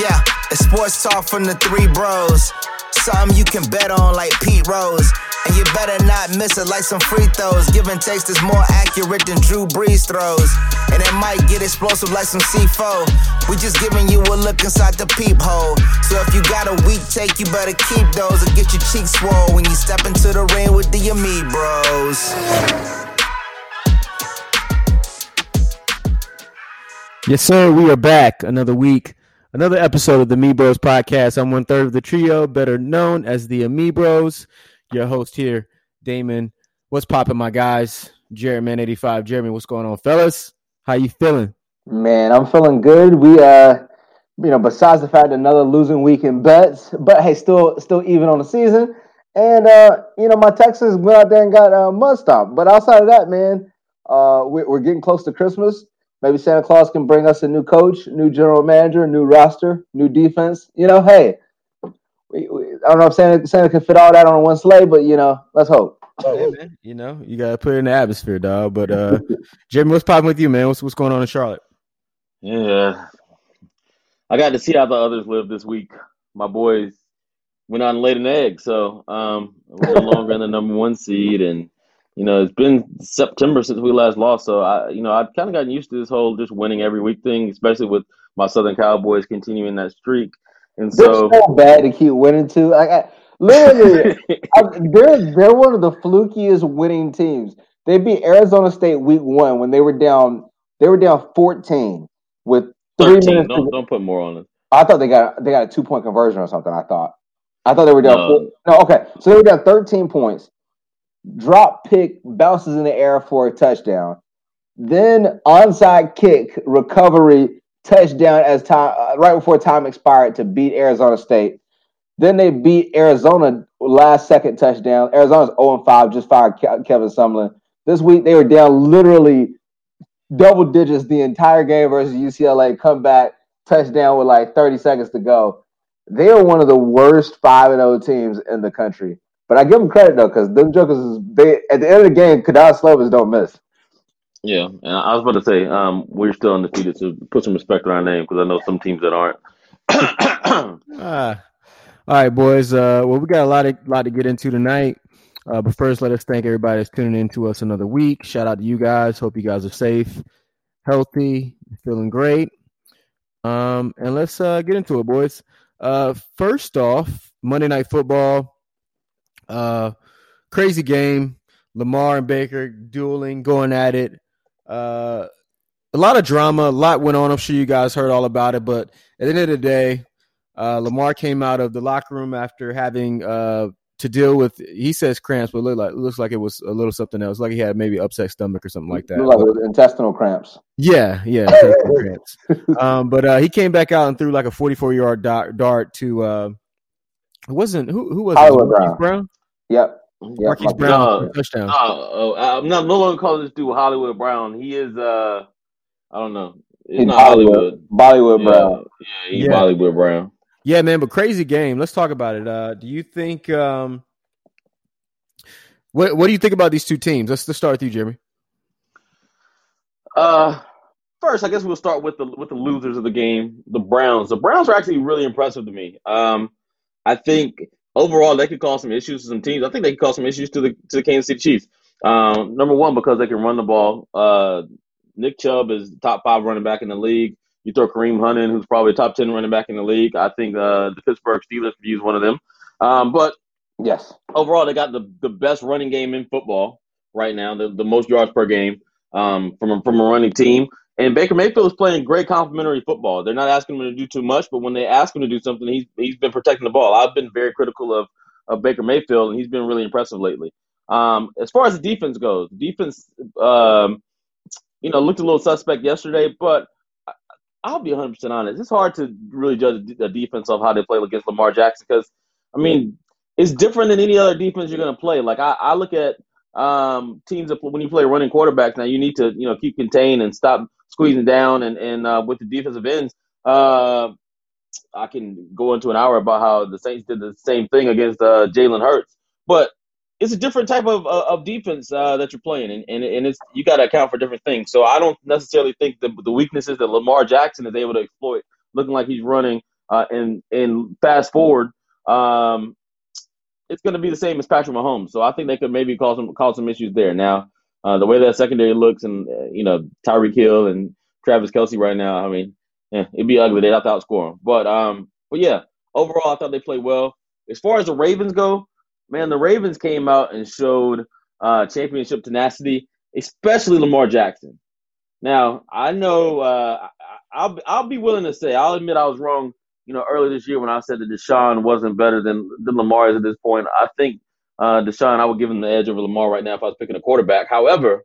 Yeah, it's sports talk from the three bros. Something you can bet on like Pete Rose. And you better not miss it like some free throws. Give and takes that's more accurate than Drew Brees throws. And it might get explosive like some C4. We just giving you a look inside the peephole. So if you got a weak take, you better keep those and get your cheeks swole when you step into the ring with the Ami Bros. Yes, sir. We are back another week. Another episode of the Ami Bros podcast. I'm one third of the trio, better known as the Ami Bros. Your host here, Damon. What's popping, my guys? Jeremy man 85. Jeremy, what's going on, fellas? How you feeling? Man, I'm feeling good. We besides the fact another losing week in bets, but hey, still even on the season. And my Texans went out there and got mud stomped. But outside of that, man, we're getting close to Christmas. Maybe Santa Claus can bring us a new coach, new general manager, new roster, new defense. You know, hey. I don't know if Santa can fit all that on one sleigh, but, let's hope. Hey, man, you got to put it in the atmosphere, dog. But, Jimmy, what's popping with you, man? What's going on in Charlotte? Yeah. I got to see how the others live this week. My boys went out and laid an egg, so we're no longer in the number one seed. And, it's been September since we last lost, so, I've kind of gotten used to this whole just winning every week thing, especially with my Southern Cowboys continuing that streak. And so, they're so bad to keep winning too. They're one of the flukiest winning teams. They beat Arizona State week one when they were down 14 with 3 minutes. Don't put more on it. I thought they got a 2-point conversion or something. I thought they were down. Okay. So they were down 13 points. Drop pick bounces in the air for a touchdown. Then onside kick recovery. Touchdown as time right before time expired to beat Arizona State. Then they beat Arizona last second touchdown. Arizona's 0-5, just fired Kevin Sumlin. This week they were down literally double digits the entire game versus UCLA. Come back, touchdown with like 30 seconds to go. They are one of the worst 5-0 teams in the country. But I give them credit though, because them jokers at the end of the game, Kadar Slovis don't miss. Yeah, and I was about to say, we're still undefeated, so put some respect on our name because I know some teams that aren't. All right, boys. Well, we got a lot to get into tonight. But first, let us thank everybody that's tuning in to us another week. Shout out to you guys. Hope you guys are safe, healthy, feeling great. And let's get into it, boys. First off, Monday Night Football, crazy game. Lamar and Baker dueling, going at it. A lot of drama, a lot went on. I'm sure you guys heard all about it, but at the end of the day, Lamar came out of the locker room after having to deal with, he says cramps, but it looks like it was a little something else, like he had maybe upset stomach or something like that. Like but, intestinal cramps. Yeah, intestinal cramps. But he came back out and threw like a 44-yard dart to who was it? Hollywood Brown? Yep. Yeah, Marquise Brown touchdown. I'm not no longer calling this dude Hollywood Brown. He is I don't know. He's not Hollywood. Bollywood Brown. Yeah, he's Bollywood Brown. Yeah, man, but crazy game. Let's talk about it. Do you think what do you think about these two teams? Let's start with you, Jeremy. First, I guess we'll start with the losers of the game, the Browns. The Browns are actually really impressive to me. I think overall, they could cause some issues to some teams. I think they could cause some issues to the Kansas City Chiefs. Number one, because they can run the ball. Nick Chubb is top 5 running back in the league. You throw Kareem Hunt in, who's probably a top 10 running back in the league. I think the Pittsburgh Steelers could use one of them. But yes, overall, they got the best running game in football right now, the most yards per game from a running team. And Baker Mayfield is playing great complimentary football. They're not asking him to do too much, but when they ask him to do something, he's been protecting the ball. I've been very critical of Baker Mayfield, and he's been really impressive lately. As far as the defense goes, looked a little suspect yesterday, but I'll be 100% honest. It's hard to really judge a defense of how they play against Lamar Jackson because, it's different than any other defense you're going to play. Like, I look at teams that when you play running quarterbacks now, you need to keep contained and stop squeezing down and with the defensive ends. I can go into an hour about how the Saints did the same thing against Jalen Hurts, but it's a different type of defense that you're playing, and it's you got to account for different things. So I don't necessarily think the weaknesses that Lamar Jackson is able to exploit, looking like he's running And fast forward, it's going to be the same as Patrick Mahomes. So I think they could maybe cause some issues there. Now, the way that secondary looks, and Tyreek Hill and Travis Kelsey right now, I mean, it'd be ugly. They'd have to outscore them. But yeah, overall, I thought they played well. As far as the Ravens go, man, the Ravens came out and showed championship tenacity, especially Lamar Jackson. Now, I know I'll be willing to say, I'll admit I was wrong, earlier this year when I said that Deshaun wasn't better than Lamar is at this point. I think Deshaun, I would give him the edge over Lamar right now if I was picking a quarterback. However,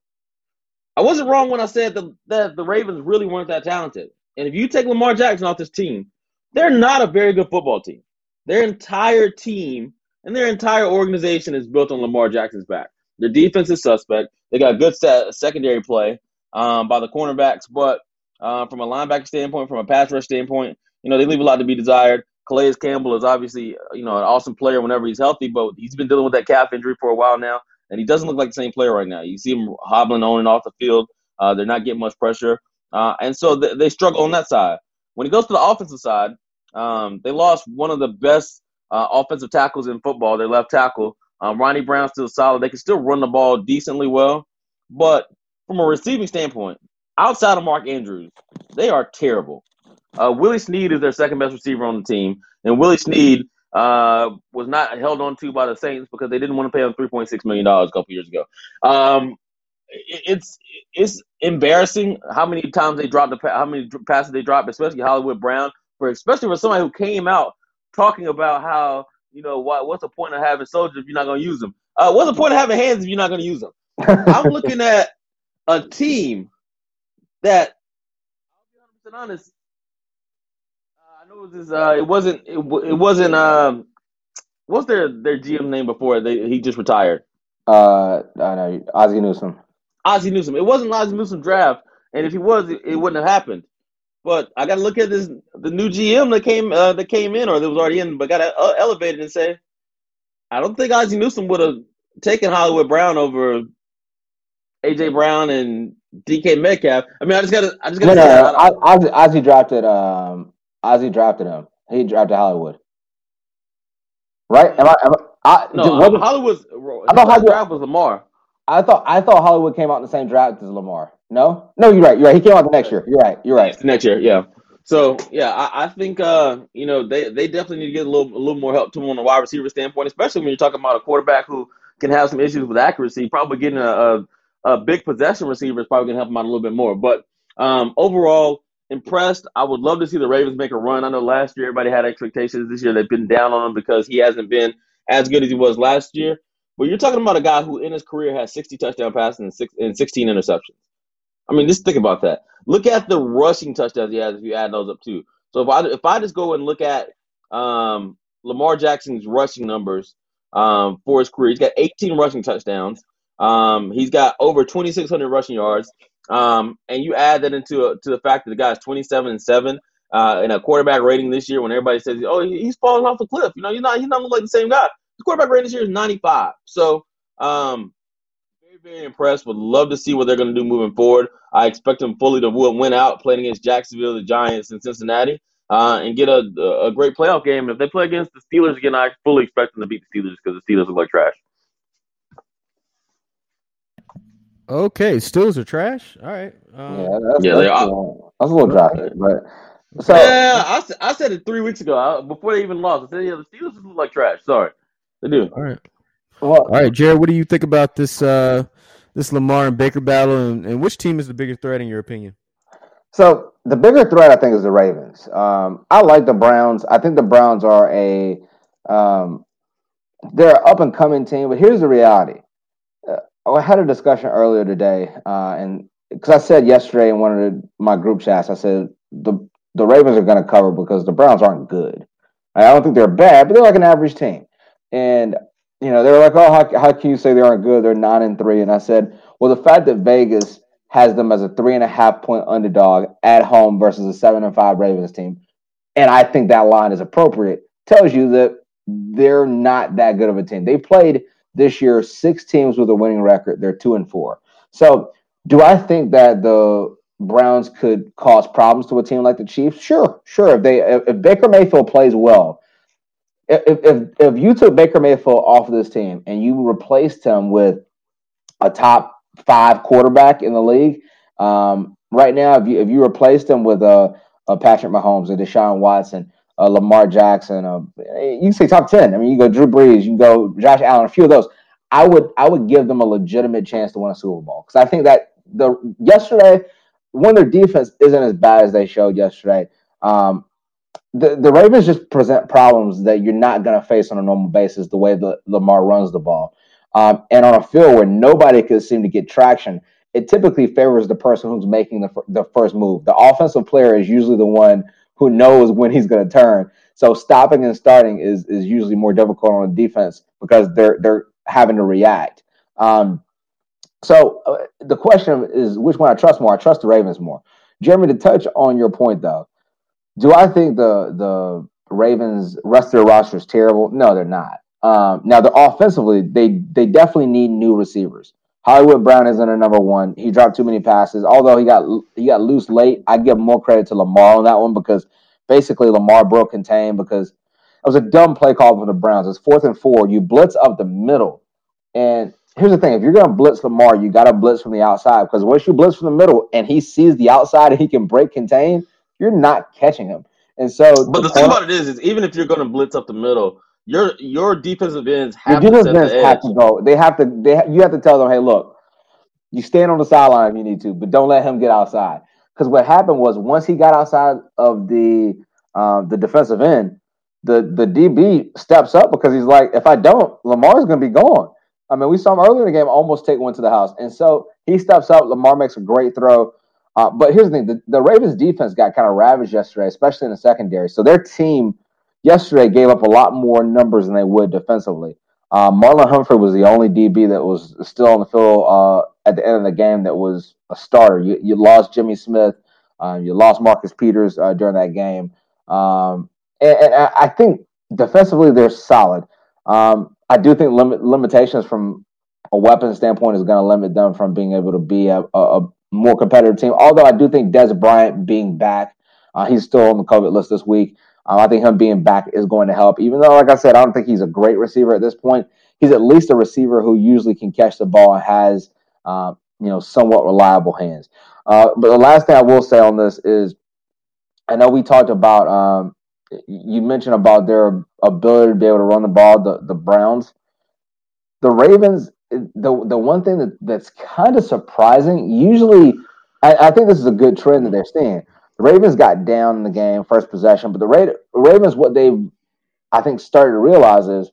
I wasn't wrong when I said that the Ravens really weren't that talented. And if you take Lamar Jackson off this team, they're not a very good football team. Their entire team and their entire organization is built on Lamar Jackson's back. Their defense is suspect. They got good secondary play by the cornerbacks, but from a linebacker standpoint, from a pass rush standpoint, they leave a lot to be desired. Calais Campbell is obviously, an awesome player whenever he's healthy, but he's been dealing with that calf injury for a while now, and he doesn't look like the same player right now. You see him hobbling on and off the field. They're not getting much pressure. And so they struggle on that side. When it goes to the offensive side, they lost one of the best offensive tackles in football, their left tackle. Ronnie Brown's still solid. They can still run the ball decently well. But from a receiving standpoint, outside of Mark Andrews, they are terrible. Willie Sneed is their second-best receiver on the team, and Willie Sneed was not held on to by the Saints because they didn't want to pay him $3.6 million a couple years ago. It's embarrassing how many times they dropped how many passes they dropped, especially Hollywood Brown, especially for somebody who came out talking about how, what's the point of having soldiers if you're not going to use them? What's the point of having hands if you're not going to use them? I'm looking at a team that, I'll be honest, what's their GM name before he just retired? I know Ozzie Newsome. Ozzie Newsome. It wasn't Ozzie Newsome draft, and if he was, it wouldn't have happened. But I got to look at the new GM that came in, or that was already in, but got elevated, and say, I don't think Ozzie Newsome would have taken Hollywood Brown over AJ Brown and DK Metcalf. I mean, I just got to. No, Ozzie drafted. Ozzie drafted him. He drafted Hollywood. Right? Hollywood's I thought Hollywood draft was Lamar. I thought Hollywood came out in the same draft as Lamar. No, you're right. He came out the next year. You're right. Next year, yeah. So yeah, I think they definitely need to get a little more help to him on the wide receiver standpoint, especially when you're talking about a quarterback who can have some issues with accuracy. Probably getting a big possession receiver is probably gonna help him out a little bit more. But overall, impressed. I would love to see the Ravens make a run. I know last year everybody had expectations. This year they've been down on him because he hasn't been as good as he was last year. But you're talking about a guy who in his career has 60 touchdown passes and 16 interceptions. I mean, just think about that. Look at the rushing touchdowns he has if you add those up too. So if I just go and look at Lamar Jackson's rushing numbers for his career, he's got 18 rushing touchdowns. He's got over 2,600 rushing yards. And you add that to the fact that the guy's 27-7 in a quarterback rating this year. When everybody says, "Oh, he's falling off the cliff," he's not looking like the same guy. The quarterback rating this year is 95. So, very, very impressed. Would love to see what they're going to do moving forward. I expect them fully to win out, playing against Jacksonville, the Giants, and Cincinnati, and get a great playoff game. And if they play against the Steelers again, I fully expect them to beat the Steelers because the Steelers look like trash. Okay, Steelers are trash. All right. They are. That's a little dry, but I said it 3 weeks ago before they even lost. I said, the Steelers look like trash. Sorry, they do. All right. Well, all right, Jared. What do you think about this Lamar and Baker battle, and which team is the bigger threat in your opinion? So the bigger threat, I think, is the Ravens. I like the Browns. I think the Browns are they're an up and coming team, but here's the reality. I had a discussion earlier today, and because I said yesterday in one of my group chats, I said the Ravens are going to cover because the Browns aren't good. I don't think they're bad, but they're like an average team. And they were like, "Oh, how can you say they aren't good? They're 9-3." And I said, "Well, the fact that Vegas has them as a 3.5 point underdog at home versus a 7-5 Ravens team, and I think that line is appropriate, tells you that they're not that good of a team. They played." This year, 6 teams with a winning record. They're 2-4. So do I think that the Browns could cause problems to a team like the Chiefs? Sure. If Baker Mayfield plays well, if you took Baker Mayfield off of this team and you replaced him with a top five quarterback in the league, right now, if you replaced him with a Patrick Mahomes, a Deshaun Watson, a Lamar Jackson, you can say top 10. I mean, you go Drew Brees, you can go Josh Allen, a few of those. I would give them a legitimate chance to win a Super Bowl, because I think that yesterday, when their defense isn't as bad as they showed yesterday, the Ravens just present problems that you're not going to face on a normal basis the way that Lamar runs the ball. And on a field where nobody could seem to get traction, it typically favors the person who's making the first move. The offensive player is usually the one who knows when he's going to turn. So stopping and starting is usually more difficult on the defense because they're having to react. So the question is, which one I trust more? I trust the Ravens more. Jeremy, to touch on your point, though, do I think the Ravens' rest of their roster is terrible? No, they're not. Now, offensively, they definitely need new receivers. Hollywood Brown isn't a number one. He dropped too many passes. Although he got loose late, I give more credit to Lamar on that one, because basically Lamar broke contain, because it was a dumb play call for the Browns. It's 4th and 4. You blitz up the middle. And here's the thing. If you're going to blitz Lamar, you got to blitz from the outside, because once you blitz from the middle and he sees the outside and he can break contain, you're not catching him. And so, but the thing about it is even if you're going to blitz up the middle, your defensive ends have to set the edge. Have to go. They have to. You have to tell them, hey, look, you stand on the sideline if you need to, but don't let him get outside. Because what happened was, once he got outside of the defensive end, the DB steps up, because he's like, if I don't, Lamar's going to be gone. I mean, we saw him earlier in the game almost take one to the house, and so he steps up. Lamar makes a great throw. But here's the thing: the Ravens' defense got kind of ravaged yesterday, especially in the secondary. So their team yesterday gave up a lot more numbers than they would defensively. Marlon Humphrey was the only DB that was still on the field at the end of the game that was a starter. You lost Jimmy Smith. You lost Marcus Peters during that game. And I think defensively they're solid. I do think limitations from a weapons standpoint is going to limit them from being able to be a more competitive team. Although I do think Dez Bryant being back, he's still on the COVID list this week. I think him being back is going to help. Even though, like I said, I don't think he's a great receiver at this point. He's at least a receiver who usually can catch the ball and has, somewhat reliable hands. But the last thing I will say on this is, I know we talked about, you mentioned about their ability to be able to run the ball, the Browns. The Ravens, the one thing that's kind of surprising, usually, I think this is a good trend that they're seeing. The Ravens got down in the game, first possession, but the Ravens, what they've, I think, started to realize is,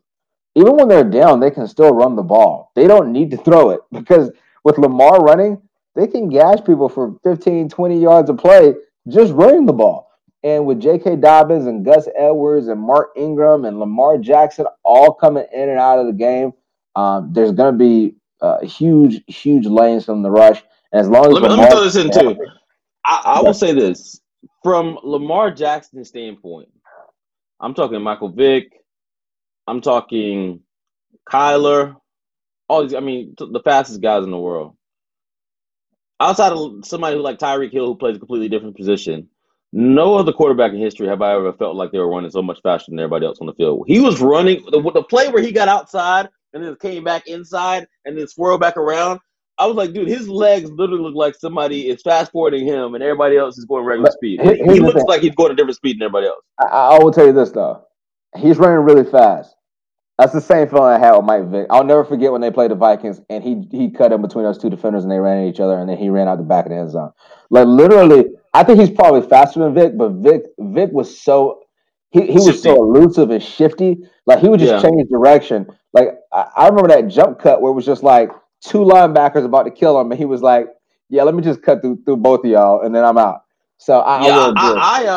even when they're down, they can still run the ball. They don't need to throw it, because with Lamar running, they can gash people for 15, 20 yards a play just running the ball. And with J.K. Dobbins and Gus Edwards and Mark Ingram and Lamar Jackson all coming in and out of the game, there's going to be huge, huge lanes from the rush. And as long as let me throw this in, too. I will say this. From Lamar Jackson's standpoint, I'm talking Michael Vick, I'm talking Kyler, all these, the fastest guys in the world. Outside of somebody like Tyreek Hill, who plays a completely different position, no other quarterback in history have I ever felt like they were running so much faster than everybody else on the field. He was running, the play where he got outside and then came back inside and then swirled back around, I was like, dude, his legs literally look like somebody is fast-forwarding him and everybody else is going regular speed. He looks like he's going a different speed than everybody else. I will tell you this, though. He's running really fast. That's the same feeling I had with Mike Vick. I'll never forget when they played the Vikings, and he cut in between those two defenders, and they ran at each other, and then he ran out the back of the end zone. Like, literally, I think he's probably faster than Vick, but Vick was so – he was shifty. So elusive and shifty. Like, he would just change direction. Like, I remember that jump cut where it was just like – two linebackers about to kill him, and he was like, "Yeah, let me just cut through both of y'all, and then I'm out." So I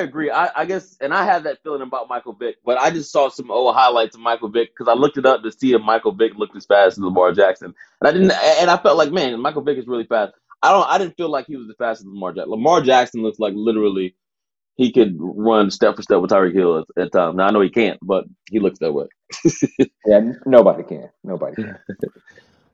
agree. I guess, and I had that feeling about Michael Vick, but I just saw some old highlights of Michael Vick because I looked it up to see if Michael Vick looked as fast as Lamar Jackson, and I didn't. And I felt like, man, Michael Vick is really fast. I didn't feel like he was as fast as Lamar Jackson. Lamar Jackson looks like literally he could run step for step with Tyreek Hill at times. Now I know he can't, but he looks that way. Yeah, nobody can.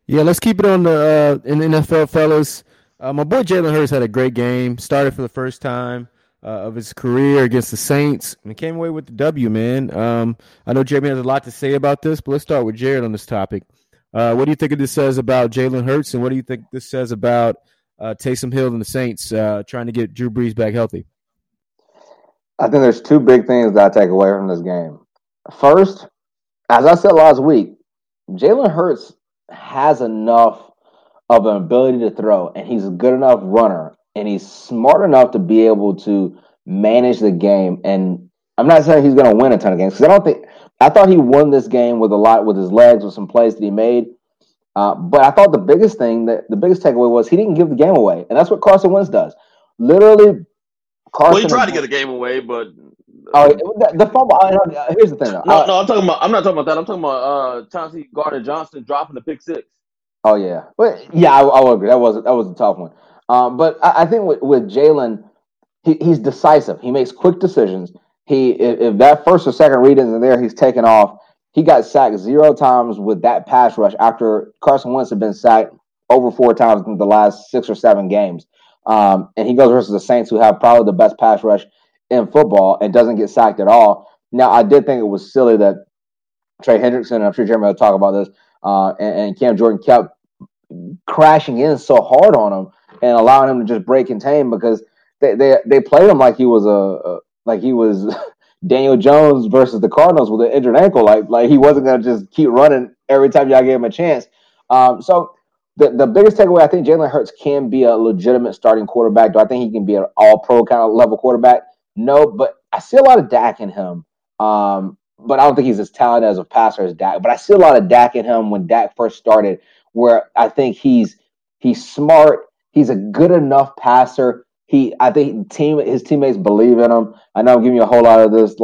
Yeah, let's keep it on the in NFL, fellas. My boy Jalen Hurts had a great game. Started for the first time of his career against the Saints, and came away with the W, man. I know Jeremy has a lot to say about this, but let's start with Jared on this topic. What do you think this says about Jalen Hurts, and what do you think this says about Taysom Hill and the Saints trying to get Drew Brees back healthy? I think there's two big things that I take away from this game. First, as I said last week, Jalen Hurts has enough of an ability to throw, and he's a good enough runner, and he's smart enough to be able to manage the game. And I'm not saying he's going to win a ton of games, because I thought he won this game with a lot with his legs, with some plays that he made. But I thought the biggest takeaway was he didn't give the game away, and that's what Carson Wentz does. Literally, Carson. Well, he tried to get the game away, but the fumble. Here's the thing, though. No, I'm not talking about that. I'm talking about Chauncey Gardner-Johnson dropping the pick six. Oh yeah, but yeah, I will agree. That was a tough one. But I think with Jalen, he's decisive. He makes quick decisions. If that first or second read isn't there, he's taking off. He got sacked 0 times with that pass rush after Carson Wentz had been sacked over 4 times in the last 6 or 7 games. And he goes versus the Saints, who have probably the best pass rush in football, and doesn't get sacked at all. Now, I did think it was silly that Trey Hendrickson, and I'm sure Jeremy will talk about this, and Cam Jordan kept crashing in so hard on him and allowing him to just break and tame, because they played him like he was Daniel Jones versus the Cardinals with an injured ankle, like he wasn't going to just keep running every time y'all gave him a chance. So the biggest takeaway, I think Jalen Hurts can be a legitimate starting quarterback. Do I think he can be an all-pro kind of level quarterback? No, but I see a lot of Dak in him. But I don't think he's as talented as a passer as Dak. But I see a lot of Dak in him when Dak first started, where I think he's smart. He's a good enough passer. I think his teammates believe in him. I know I'm giving you a whole lot of this,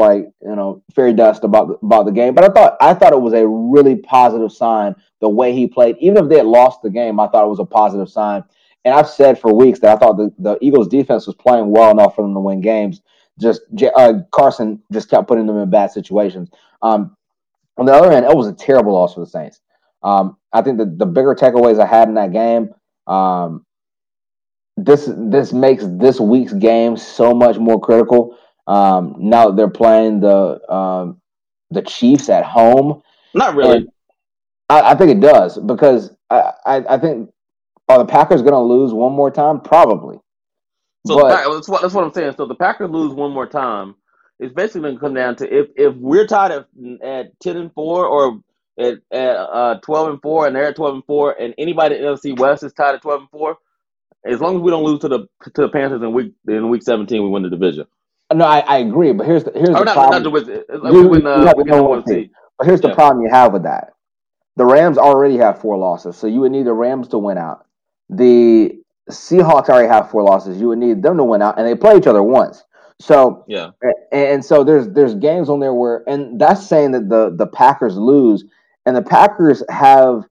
fairy dust about the game, but I thought it was a really positive sign the way he played. Even if they had lost the game, I thought it was a positive sign. And I've said for weeks that I thought the Eagles' defense was playing well enough for them to win games. Just Carson just kept putting them in bad situations. On the other hand, it was a terrible loss for the Saints. I think the bigger takeaways I had in that game. This makes this week's game so much more critical. Now that they're playing the Chiefs at home. Not really. I think it does, because I think, are the Packers going to lose one more time? Probably. So that's what I'm saying. So the Packers lose one more time. It's basically going to come down to if we're tied at 10-4 or at 12-4, and they're at 12-4, and anybody in the NFC West is tied at 12-4. As long as we don't lose to the Panthers in week 17, we win the division. No, I agree, but here's the problem. But here's the problem you have with that. The Rams already have 4 losses, so you would need the Rams to win out. The Seahawks already have 4 losses. You would need them to win out, and they play each other once. So yeah, and so there's games on there where, and that's saying that the Packers lose, and the Packers have.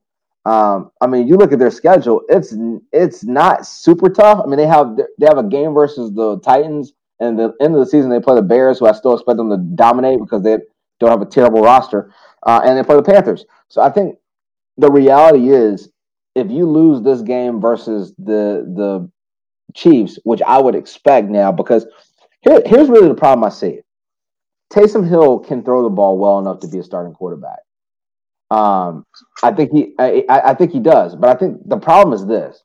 You look at their schedule; it's not super tough. I mean, they have a game versus the Titans, and at the end of the season they play the Bears, who I still expect them to dominate because they don't have a terrible roster, and they play the Panthers. So I think the reality is, if you lose this game versus the Chiefs, which I would expect now, because here's really the problem I see: Taysom Hill can throw the ball well enough to be a starting quarterback. I think he does, but I think the problem is this: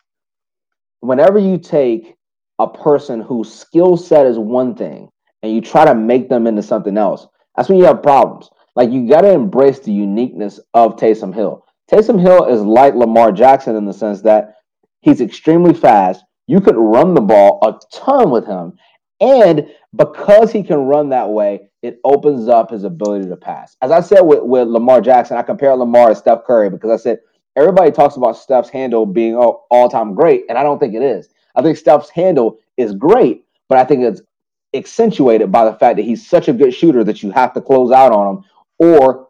whenever you take a person whose skill set is one thing and you try to make them into something else, that's when you have problems. Like, you got to embrace the uniqueness of Taysom Hill. Taysom Hill is like Lamar Jackson in the sense that he's extremely fast. You could run the ball a ton with him, and because he can run that way, it opens up his ability to pass. As I said with Lamar Jackson, I compare Lamar to Steph Curry, because I said everybody talks about Steph's handle being all-time great, and I don't think it is. I think Steph's handle is great, but I think it's accentuated by the fact that he's such a good shooter that you have to close out on him, or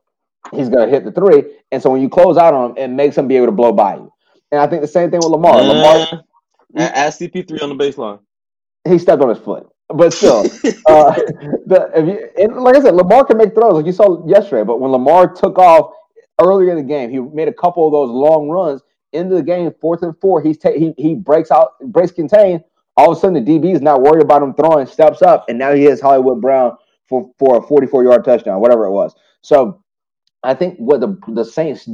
he's going to hit the three. And so when you close out on him, it makes him be able to blow by you. And I think the same thing with Lamar. Lamar, ask CP3 on the baseline. He stepped on his foot. But still, like I said, Lamar can make throws, like you saw yesterday. But when Lamar took off earlier in the game, he made a couple of those long runs, End of the game, 4th and 4. He breaks contain. All of a sudden, the DB is not worried about him throwing, steps up, and now he has Hollywood Brown for a 44-yard touchdown, whatever it was. So I think what the Saints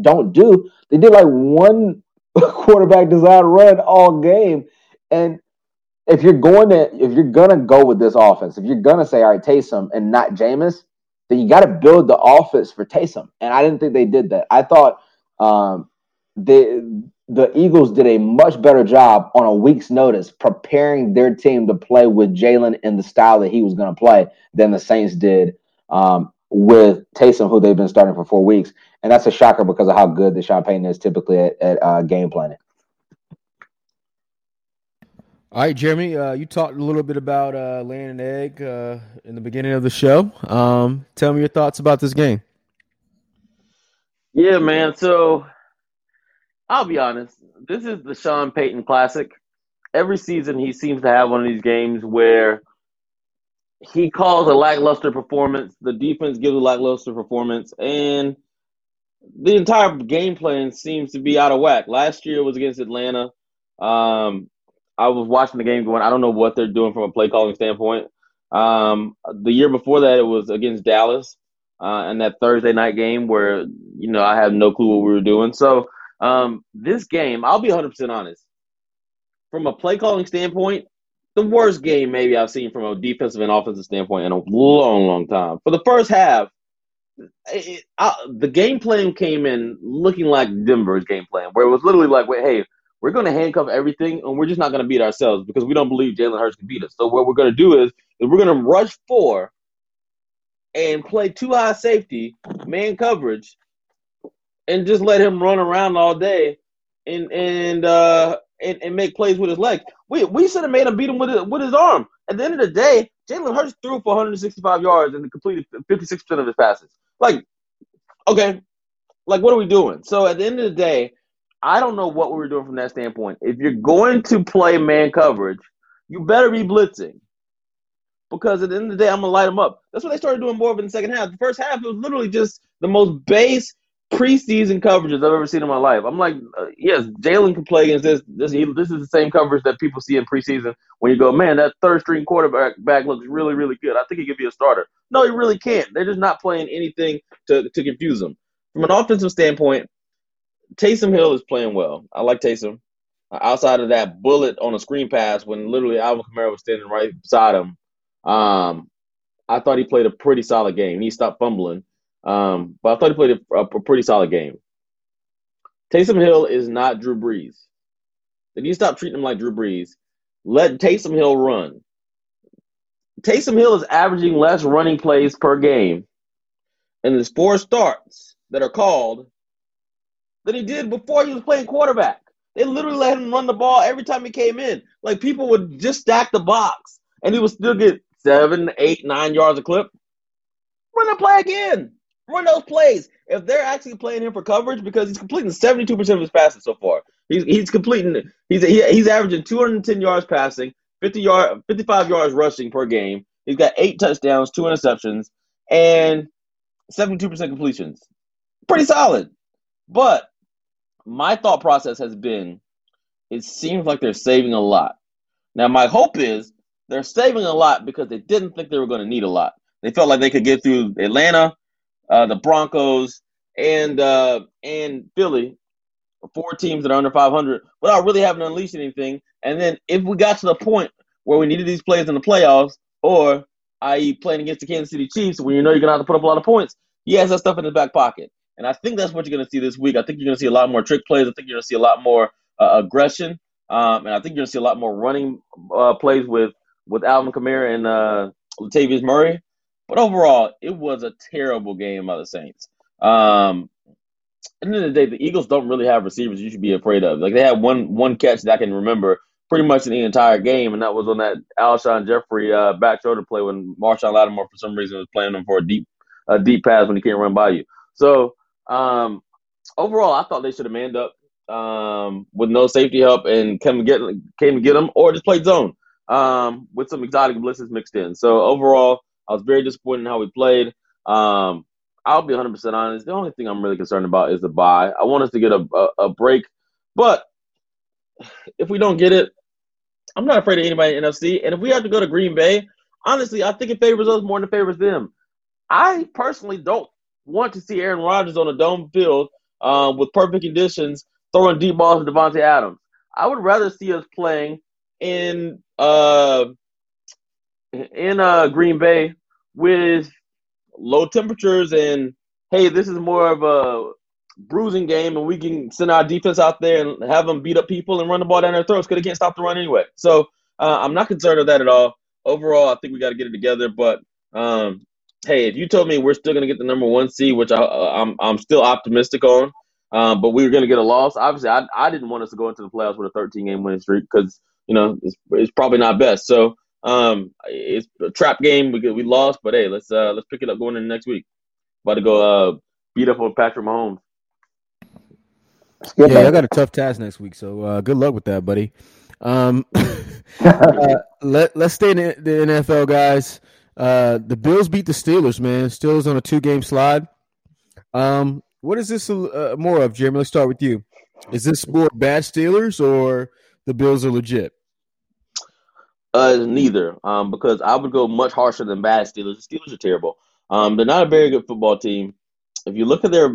don't do, they did like one quarterback design run all game. And if you're gonna go with this offense, if you're gonna say, all right, Taysom and not Jameis, then you got to build the offense for Taysom. And I didn't think they did that. I thought the Eagles did a much better job on a week's notice preparing their team to play with Jalen in the style that he was going to play than the Saints did with Taysom, who they've been starting for 4 weeks. And that's a shocker because of how good the Sean Payton is typically at game planning. All right, Jeremy, you talked a little bit about laying an egg in the beginning of the show. Tell me your thoughts about this game. Yeah, man. So I'll be honest. This is the Sean Payton Classic. Every season he seems to have one of these games where he calls a lackluster performance, the defense gives a lackluster performance, and the entire game plan seems to be out of whack. Last year was against Atlanta. I was watching the game going, I don't know what they're doing from a play-calling standpoint. The year before that, it was against Dallas and that Thursday night game where, you know, I have no clue what we were doing. So this game, I'll be 100% honest, from a play-calling standpoint, the worst game maybe I've seen from a defensive and offensive standpoint in a long, long time. For the first half, the game plan came in looking like Denver's game plan, where it was literally like, wait, hey, we're going to handcuff everything, and we're just not going to beat ourselves because we don't believe Jalen Hurts can beat us. So what we're going to do is we're going to rush four and play two high safety, man coverage, and just let him run around all day and make plays with his leg. We should have made him beat him with his arm. At the end of the day, Jalen Hurts threw for 165 yards and completed 56% of his passes. Like, okay, like what are we doing? So at the end of the day, I don't know what we were doing from that standpoint. If you're going to play man coverage, you better be blitzing because at the end of the day, I'm going to light them up. That's what they started doing more of in the second half. The first half, it was literally just the most base preseason coverages I've ever seen in my life. I'm like, yes, Jalen can play against this. This is the same coverage that people see in preseason when you go, man, that third-string quarterback looks really, really good. I think he could be a starter. No, he really can't. They're just not playing anything to confuse them. From an offensive standpoint, Taysom Hill is playing well. I like Taysom. Outside of that bullet on a screen pass when literally Alvin Kamara was standing right beside him, I thought he played a pretty solid game. He stopped fumbling, but I thought he played a pretty solid game. Taysom Hill is not Drew Brees. If you stop treating him like Drew Brees, let Taysom Hill run. Taysom Hill is averaging less running plays per game, and there's 4 starts that are called than he did before he was playing quarterback. They literally let him run the ball every time he came in. Like, people would just stack the box, and he would still get 7, 8, 9 yards a clip. Run that play again. Run those plays. If they're actually playing him for coverage, because he's completing 72% of his passes so far. He's averaging 210 yards passing, 55 yards rushing per game. He's got 8 touchdowns, 2 interceptions, and 72% completions. Pretty solid. But my thought process has been, it seems like they're saving a lot. Now, my hope is they're saving a lot because they didn't think they were going to need a lot. They felt like they could get through Atlanta, the Broncos, and Philly, 4 teams that are under 500, without really having to unleash anything. And then if we got to the point where we needed these plays in the playoffs, or i.e. playing against the Kansas City Chiefs when you know you're going to have to put up a lot of points, he has that stuff in his back pocket. And I think that's what you're going to see this week. I think you're going to see a lot more trick plays. I think you're going to see a lot more aggression. And I think you're going to see a lot more running plays with Alvin Kamara and Latavius Murray. But overall, it was a terrible game by the Saints. At the end of the day, the Eagles don't really have receivers you should be afraid of. Like, they had one catch that I can remember pretty much in the entire game, and that was on that Alshon Jeffrey back shoulder play when Marshawn Lattimore, for some reason, was playing him for a deep pass when he can't run by you. So, overall, I thought they should have manned up with no safety help and came to get them, or just played zone with some exotic blitzes mixed in. So, overall, I was very disappointed in how we played. I'll be 100% honest. The only thing I'm really concerned about is the bye. I want us to get a break But if we don't get it, I'm not afraid of anybody in the NFC. And if we have to go to Green Bay, honestly, I think it favors us more than it favors them. I personally don't want to see Aaron Rodgers on a dome field with perfect conditions throwing deep balls to Devontae Adams. I would rather see us playing in Green Bay with low temperatures and, hey, this is more of a bruising game and we can send our defense out there and have them beat up people and run the ball down their throats because they can't stop the run anyway. So I'm not concerned with that at all. Overall, I think we got to get it together. But, hey, if you told me we're still going to get the number one seed, which I'm still optimistic on, but we were going to get a loss. Obviously, I didn't want us to go into the playoffs with a 13-game winning streak because, you know, it's probably not best. So it's a trap game. We lost, but, hey, let's pick it up going into next week. About to go beat up on Patrick Mahomes. Yeah, I got a tough task next week, so good luck with that, buddy. Let's stay in the NFL, guys. The Bills beat the Steelers, man. Steelers on a 2-game slide. What is this more of, Jeremy? Let's start with you. Is this more bad Steelers or the Bills are legit? Neither, because I would go much harsher than bad Steelers. The Steelers are terrible. They're not a very good football team. If you look at their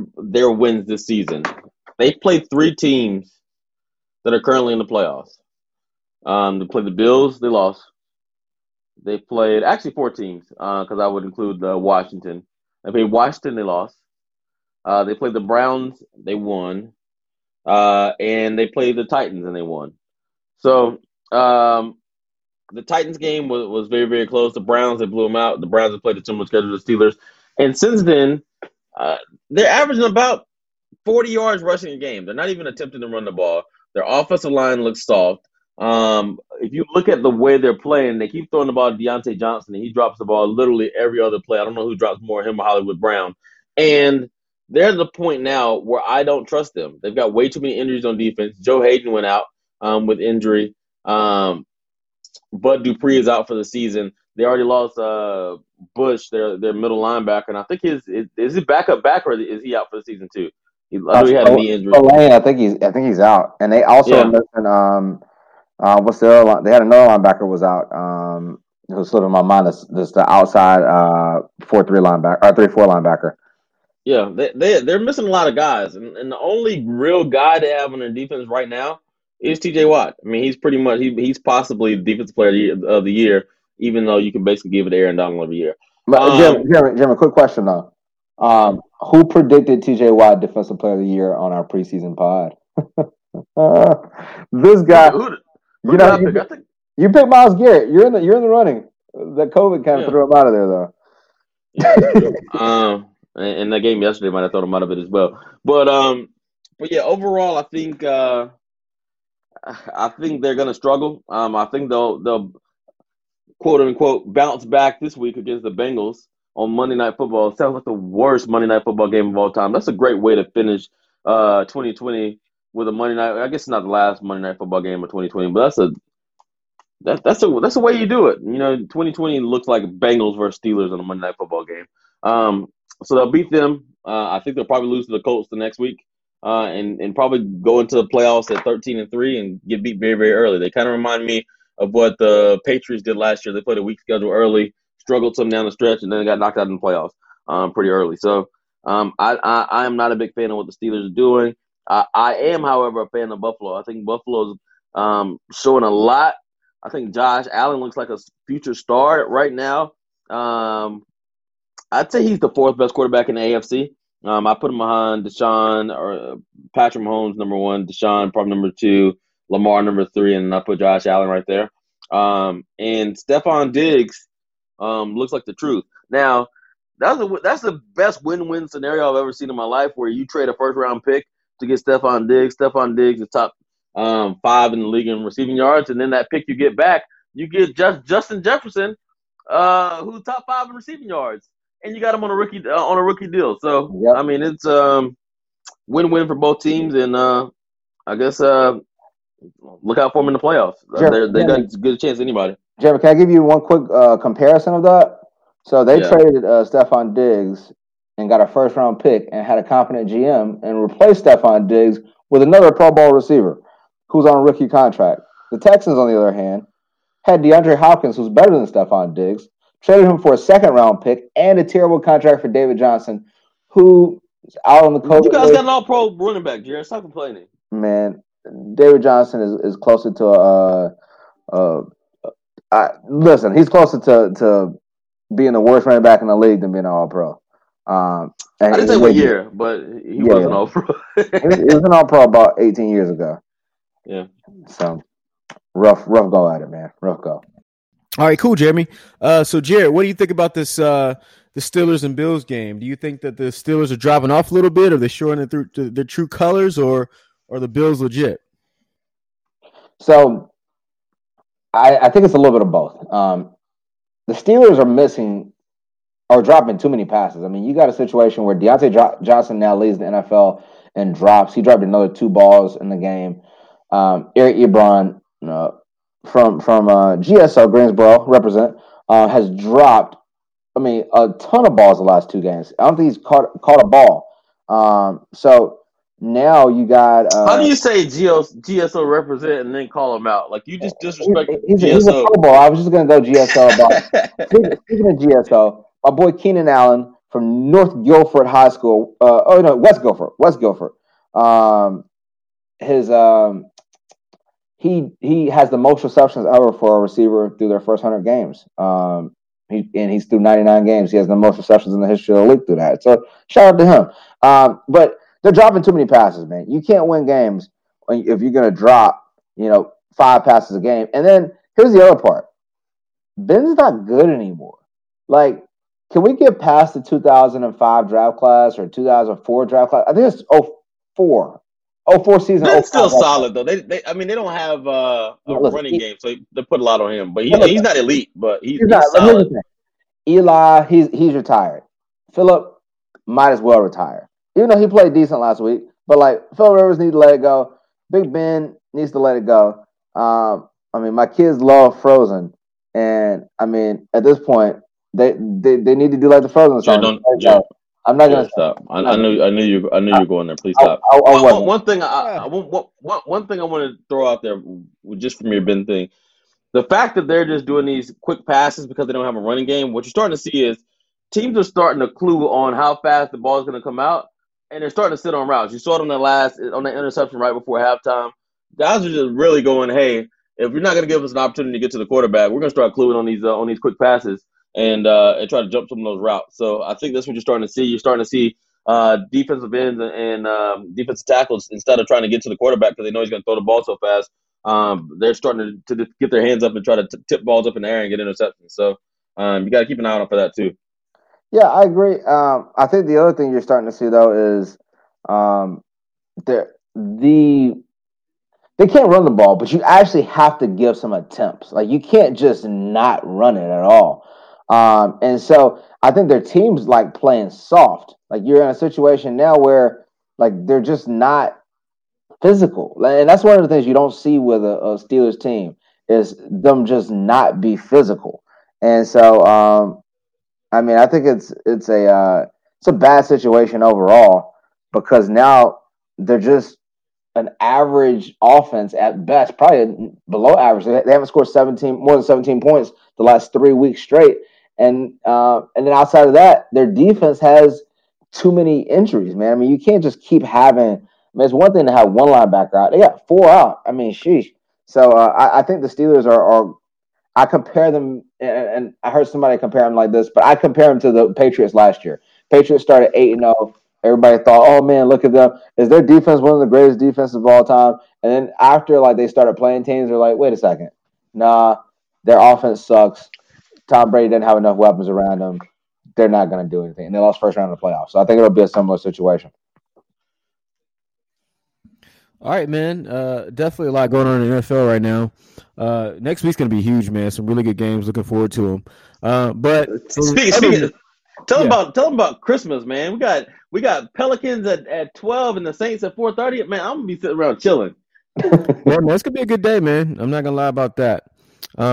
wins this season, they've played three teams that are currently in the playoffs. They played the Bills. They lost. They played actually four teams because I would include Washington. They played Washington. They lost. They played the Browns. They won. And they played the Titans, and they won. So the Titans game was very, very close. The Browns, they blew them out. The Browns have played a similar schedule to the Steelers. And since then, they're averaging about 40 yards rushing a game. They're not even attempting to run the ball. Their offensive line looks soft. If you look at the way they're playing, they keep throwing the ball to Deontay Johnson, and he drops the ball literally every other play. I don't know who drops more, him or Hollywood Brown. And they're at the point now where I don't trust them. They've got way too many injuries on defense. Joe Hayden went out with injury. Bud Dupree is out for the season. They already lost Bush, their middle linebacker, and I think is his backup back or is he out for the season too? He had a knee injury. I think he's out. And they also what's the other line? They had another linebacker was out. It was slipping my mind. It's the outside 4-3 linebacker or 3-4 linebacker. Yeah, they're missing a lot of guys, and the only real guy they have on their defense right now is T.J. Watt. I mean, he's possibly the defensive player of the year, even though you can basically give it to Aaron Donald every year. But Jim, a quick question though: who predicted T.J. Watt defensive player of the year on our preseason pod? This guy. You know, you pick Myles Garrett. You're in the running. The COVID kind of threw him out of there, though. Yeah, and that game yesterday might have thrown him out of it as well. But yeah, overall, I think they're gonna struggle. I think they'll quote unquote bounce back this week against the Bengals on Monday Night Football. It sounds like the worst Monday Night Football game of all time. That's a great way to finish 2020. With a Monday night, I guess it's not the last Monday Night Football game of 2020, but that's a way you do it. You know, 2020 looks like Bengals versus Steelers in a Monday Night Football game. So they'll beat them. I think they'll probably lose to the Colts the next week, and probably go into the playoffs at 13-3 and get beat very, very early. They kind of remind me of what the Patriots did last year. They played a week schedule early, struggled some down the stretch, and then they got knocked out in the playoffs pretty early. So I am not a big fan of what the Steelers are doing. I am, however, a fan of Buffalo. I think Buffalo's showing a lot. I think Josh Allen looks like a future star right now. I'd say he's the fourth best quarterback in the AFC. I put him behind Deshaun or Patrick Mahomes, number one, Deshaun probably number two, Lamar number three, and I put Josh Allen right there. And Stephon Diggs looks like the truth. Now, that's the best win-win scenario I've ever seen in my life, where you trade a first-round pick to get Stephon Diggs. Stephon Diggs is top 5 in the league in receiving yards, and then that pick you get back, you get Justin Jefferson, who's top 5 in receiving yards, and you got him on a rookie deal. So I mean, it's win-win for both teams, and I guess look out for them in the playoffs. They got a good chance. Anybody? Jeremy, can I give you one quick comparison of that? So they traded Stephon Diggs and got a first-round pick and had a competent GM and replaced Stephon Diggs with another Pro Bowl receiver who's on a rookie contract. The Texans, on the other hand, had DeAndre Hopkins, who's better than Stephon Diggs, traded him for a second-round pick and a terrible contract for David Johnson, who is out on the coast. You guys got an all-pro running back, Jared. Stop complaining. Man, David Johnson is closer to listen, he's closer to being the worst running back in the league than being an all-pro. I didn't say what year, but he was an all-pro. He was an all-pro about 18 years ago. Yeah. So, rough go at it, man. Rough go. All right, cool, Jeremy. So, Jared, what do you think about this the Steelers and Bills game? Do you think that the Steelers are dropping off a little bit? Are they showing their true colors, or are the Bills legit? So, I think it's a little bit of both. The Steelers are missing or dropping too many passes. I mean, you got a situation where Deontay Johnson now leads the NFL in drops. He dropped another 2 balls in the game. Eric Ebron from GSO, Greensboro, has dropped, a ton of balls the last 2 games. I don't think he's caught a ball. So now you got... how do you say GSO represent and then call him out? Like, you just disrespected GSO. He's a Pro Bowl. I was just going to go GSO. About. Speaking of GSO, my boy Keenan Allen from North Guilford High School. West Guilford. He has the most receptions ever for a receiver through their first 100 games. He's through 99 games. He has the most receptions in the history of the league through that. So shout out to him. But they're dropping too many passes, man. You can't win games if you're going to drop, 5 passes a game. And then here's the other part. Ben's not good anymore. Like, can we get past the 2005 draft class or 2004 draft class? I think it's 04. 04 season. That's still solid though. They don't have running game, so they put a lot on him. But he's not elite, but he's solid. Eli, he's retired. Phillip might as well retire, even though he played decent last week. But Phil Rivers needs to let it go. Big Ben needs to let it go. My kids love Frozen, and at this point, they need to do like the Frozen song. I'm not gonna stop. I knew you were going there. Please stop. One thing I want to throw out there, just from your Ben thing, the fact that they're just doing these quick passes because they don't have a running game. What you're starting to see is teams are starting to clue on how fast the ball is going to come out, and they're starting to sit on routes. You saw it on the interception right before halftime. Guys are just really going, hey, if you're not going to give us an opportunity to get to the quarterback, we're going to start cluing on these quick passes. And try to jump some of those routes. So I think that's what you're starting to see. You're starting to see defensive ends and defensive tackles, instead of trying to get to the quarterback because they know he's going to throw the ball so fast, they're starting to get their hands up and try to tip balls up in the air and get interceptions. So you got to keep an eye on it for that too. Yeah, I agree. I think the other thing you're starting to see, though, is they can't run the ball, but you actually have to give some attempts. Like, you can't just not run it at all. And so I think their team's playing soft. Like, you're in a situation now where they're just not physical. And that's one of the things you don't see with a Steelers team, is them just not be physical. And so, I think it's a bad situation overall, because now they're just an average offense at best, probably below average. They haven't scored more than 17 points the last 3 weeks straight. And then outside of that, their defense has too many injuries, man. You can't just keep having. It's one thing to have one linebacker out. They got 4 out. Sheesh. So I think the Steelers are. I compare them, and I heard somebody compare them like this, but I compare them to the Patriots last year. Patriots started 8-0. Everybody thought, oh man, look at them. Is their defense one of the greatest defenses of all time? And then after they started playing teams, they're like, wait a second, nah. Their offense sucks. Tom Brady didn't have enough weapons around them. They're not going to do anything. And they lost first round of the playoffs. So I think it'll be a similar situation. All right, man. Definitely a lot going on in the NFL right now. Next week's going to be huge, man. Some really good games. Looking forward to them. But speaking, tell them about Christmas, man. We got Pelicans at 12 and the Saints at 4:30. Man, I'm going to be sitting around chilling. Man, that's going to be a good day, man. I'm not going to lie about that.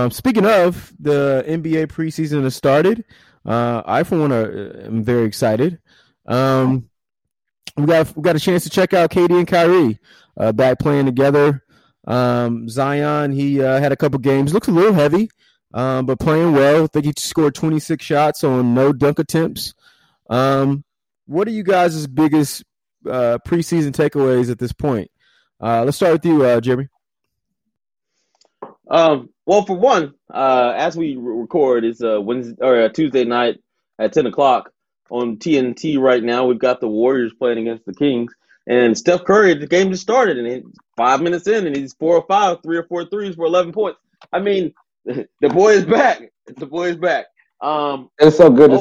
Speaking of, the NBA preseason has started. I, for one, am very excited. We got a chance to check out KD and Kyrie. back playing together. Zion, he had a couple games. Looks a little heavy, but playing well. I think he scored 26 shots on no dunk attempts. What are you guys' biggest preseason takeaways at this point? Let's start with you, Jeremy. Well, for one, as we record, it's Wednesday or Tuesday night at 10 o'clock on TNT right now. We've got the Warriors playing against the Kings. And Steph Curry, the game just started, and 5 minutes in, and he's 4 or 5, 3 or 4 threes for 11 points. I mean, the boy is back. The boy is back. It's so good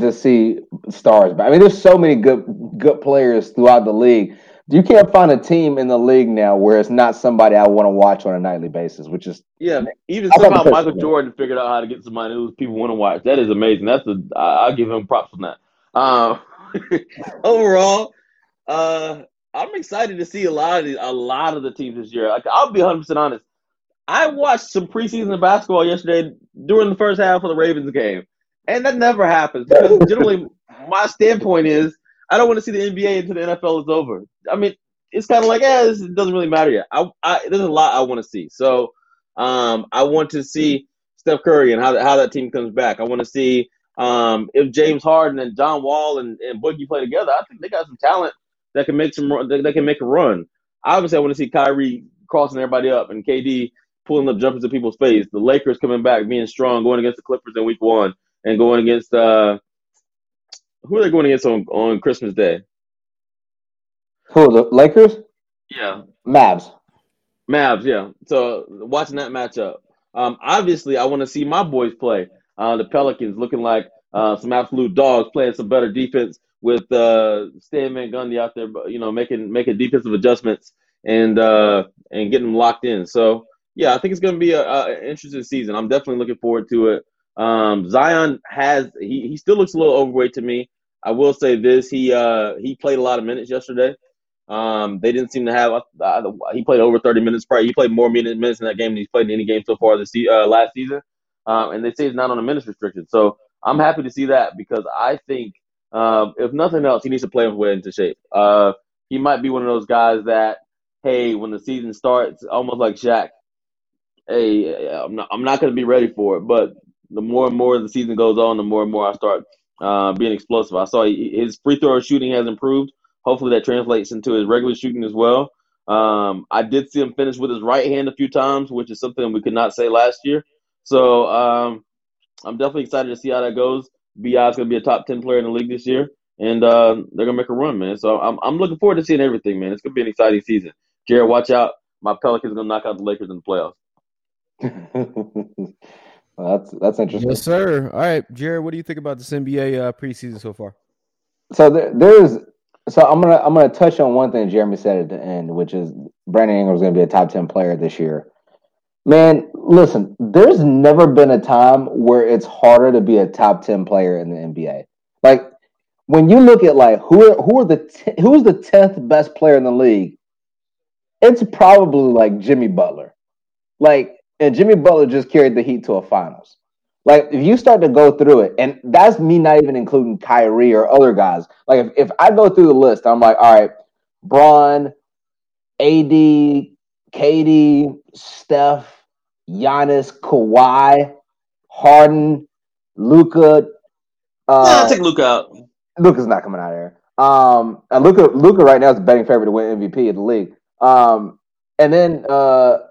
to see stars back. I mean, there's so many good players throughout the league. You can't find a team in the league now where it's not somebody I want to watch on a nightly basis, which is Even somehow Michael Jordan figured out how to get somebody who people want to watch. That is amazing. I'll give him props on that. Overall, I'm excited to see a lot of the teams this year. Like, I'll be 100% honest. I watched some preseason basketball yesterday during the first half of the Ravens game, and that never happens. Because generally, my standpoint is I don't want to see the NBA until the NFL is over. I mean, it's kind of like, this doesn't really matter yet. There's a lot I want to see. So I want to see Steph Curry and how that team comes back. I want to see if James Harden and John Wall and Boogie play together. I think they got some talent that can make a run. Obviously, I want to see Kyrie crossing everybody up and KD pulling up jumpers in people's face. The Lakers coming back, being strong, going against the Clippers in week one, and going against who are they going against on Christmas Day? Who, the Lakers? Yeah. Mavs, yeah. So watching that matchup. Obviously, I want to see my boys play. The Pelicans looking like some absolute dogs, playing some better defense with Stan Van Gundy out there, making defensive adjustments and getting them locked in. So, yeah, I think it's going to be an interesting season. I'm definitely looking forward to it. Zion he still looks a little overweight to me. I will say this, he played a lot of minutes yesterday. They didn't seem to have he played over 30 minutes. Probably he played more minutes in that game than he's played in any game so far this last season. And they say he's not on a minutes restriction. So I'm happy to see that because I think, if nothing else, he needs to play his way into shape. He might be one of those guys that, hey, when the season starts, almost like Shaq, hey, I'm not going to be ready for it. But the more and more the season goes on, the more and more I start being explosive. I saw his free throw shooting has improved. Hopefully that translates into his regular shooting as well. I did see him finish with his right hand a few times, which is something we could not say last year. So I'm definitely excited to see how that goes. B.I. is going to be a top 10 player in the league this year, and they're going to make a run, man. So I'm looking forward to seeing everything, man. It's going to be an exciting season. Jared, watch out. My Pelicans are going to knock out the Lakers in the playoffs. Well, that's interesting. Yes, sir. All right, Jared, what do you think about this NBA preseason so far? So I'm gonna touch on one thing Jeremy said at the end, which is Brandon Ingram is going to be a top 10 player this year. Man, listen, there's never been a time where it's harder to be a top 10 player in the NBA. Like, when you look at who's the 10th best player in the league, it's probably like Jimmy Butler. Like, and Jimmy Butler just carried the Heat to a finals. Like, if you start to go through it, and that's me not even including Kyrie or other guys. Like, if I go through the list, I'm like, all right, Bron, AD, KD, Steph, Giannis, Kawhi, Harden, Luka. I'll take Luka out. Luka's not coming out of here. And Luka right now is the betting favorite to win MVP of the league. And then